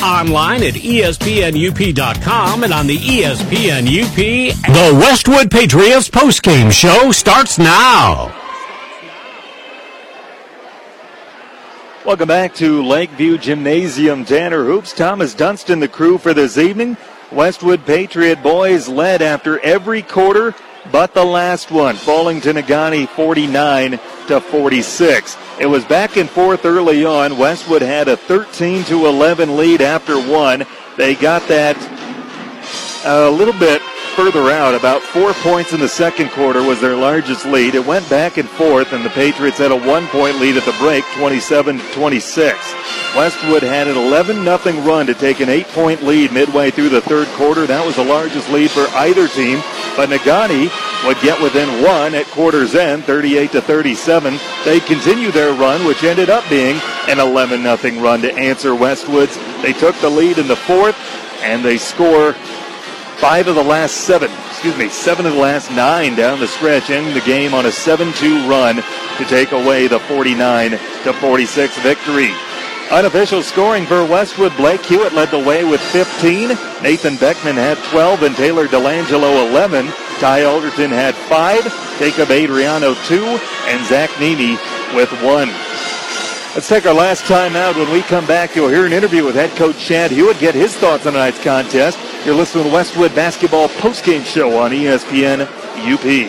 Online at ESPNUP.com and on the ESPN UP. The Westwood Patriots postgame show starts now. Welcome back to Lakeview Gymnasium. Tanner Hoops, Thomas Dunston, the crew for this evening. Westwood Patriot boys led after every quarter but the last one, falling to Negaunee 49-46. It was back and forth early on. Westwood had a 13-11 lead after one. They got that a little bit further out. About 4 points in the second quarter was their largest lead. It went back and forth, and the Patriots had a 1-point lead at the break, 27-26. Westwood had an 11-0 run to take an 8-point lead midway through the third quarter. That was the largest lead for either team, but Negaunee would get within one at quarter's end, 38-37. They continued their run, which ended up being an 11-0 run to answer Westwood's. They took the lead in the fourth, and they score seven of the last nine down the stretch, ending the game on a 7-2 run to take away the 49-46 victory. Unofficial scoring for Westwood, Blake Hewitt led the way with 15. Nathan Beckman had 12 and Taylor Delangelo 11. Ty Alderton had 5. Jacob Adriano 2 and Zach Nini with 1. Let's take our last timeout. When we come back, you'll hear an interview with head coach Chad Hewitt. Get his thoughts on tonight's contest. You're listening to Westwood Basketball Postgame Show on ESPN UP.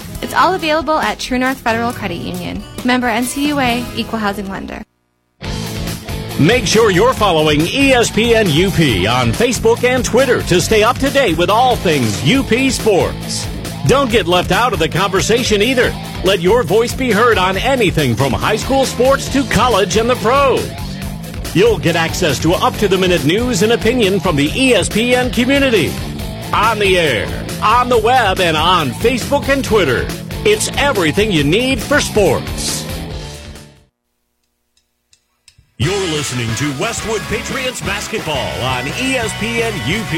It's all available at True North Federal Credit Union. Member NCUA, Equal Housing Lender. Make sure you're following ESPN UP on Facebook and Twitter to stay up to date with all things UP sports. Don't get left out of the conversation either. Let your voice be heard on anything from high school sports to college and the pros. You'll get access to up-to-the-minute news and opinion from the ESPN community. On the air, on the web, and on Facebook and Twitter. It's everything you need for sports. You're listening to Westwood Patriots basketball on ESPN UP.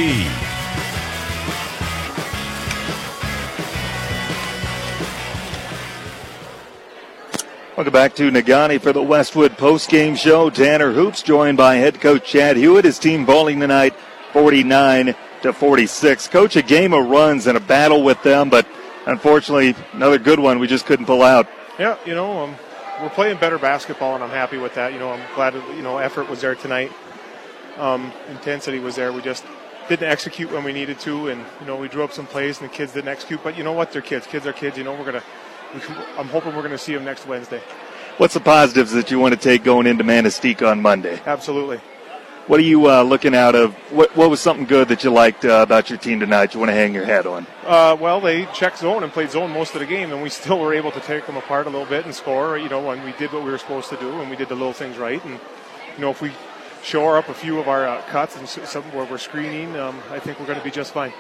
Welcome back to Negaunee for the Westwood postgame show. Tanner Hoops joined by head coach Chad Hewitt. His team bowling tonight 49-46. Coach, a game of runs and a battle with them, but unfortunately another good one we just couldn't pull out. Yeah, we're playing better basketball, and I'm happy with that. I'm glad effort was there tonight. Intensity was there. We just didn't execute when we needed to, and we drew up some plays and the kids didn't execute. But you know what? They're kids. Kids are kids. I'm hoping we're going to see him next Wednesday. What's the positives that you want to take going into Manistique on Monday? Absolutely. What are you looking out of? What was something good that you liked about your team tonight you want to hang your hat on? Well, they checked zone and played zone most of the game, and we still were able to take them apart a little bit and score, and we did what we were supposed to do, and we did the little things right. And, if we shore up a few of our cuts and something where we're screening, I think we're going to be just fine.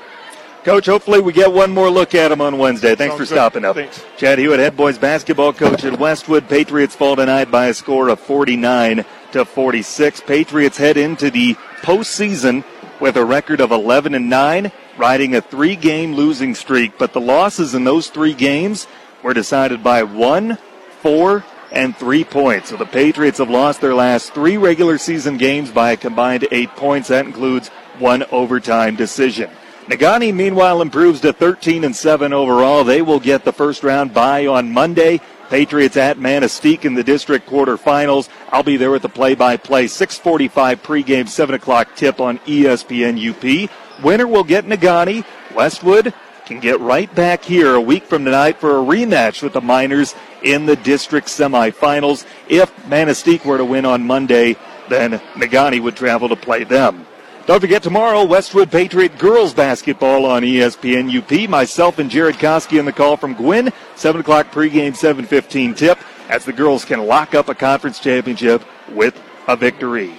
Coach, hopefully we get one more look at him on Wednesday. Thanks for stopping up. Thanks. Chad Hewitt, head boys basketball coach at Westwood. Patriots fall tonight by a score of 49-46. Patriots head into the postseason with a record of 11-9, riding a three-game losing streak. But the losses in those three games were decided by 1, 4, and 3 points. So the Patriots have lost their last three regular season games by a combined 8 points. That includes one overtime decision. Negaunee, meanwhile, improves to 13-7 overall. They will get the first round bye on Monday. Patriots at Manistique in the district quarterfinals. I'll be there with the play-by-play. 6:45 pregame, 7 o'clock tip on ESPN UP. Winner will get Negaunee. Westwood can get right back here a week from tonight for a rematch with the Miners in the district semifinals. If Manistique were to win on Monday, then Negaunee would travel to play them. Don't forget tomorrow, Westwood Patriot girls basketball on ESPN UP. Myself and Jared Koski on the call from Gwynn. 7 o'clock pregame, 7:15 tip, as the girls can lock up a conference championship with a victory.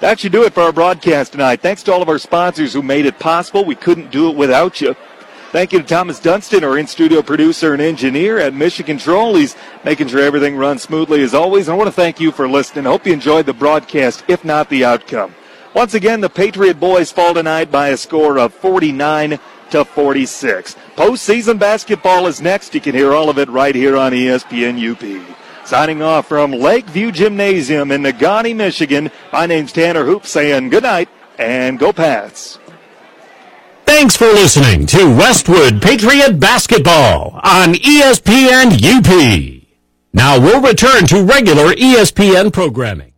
That should do it for our broadcast tonight. Thanks to all of our sponsors who made it possible. We couldn't do it without you. Thank you to Thomas Dunston, our in-studio producer and engineer at Mission Control. He's making sure everything runs smoothly as always. And I want to thank you for listening. I hope you enjoyed the broadcast, if not the outcome. Once again, the Patriot boys fall tonight by a score of 49-46. Postseason basketball is next. You can hear all of it right here on ESPN UP. Signing off from Lakeview Gymnasium in Negaunee, Michigan, my name's Tanner Hoops, saying good night and go Pats. Thanks for listening to Westwood Patriot basketball on ESPN UP. Now we'll return to regular ESPN programming.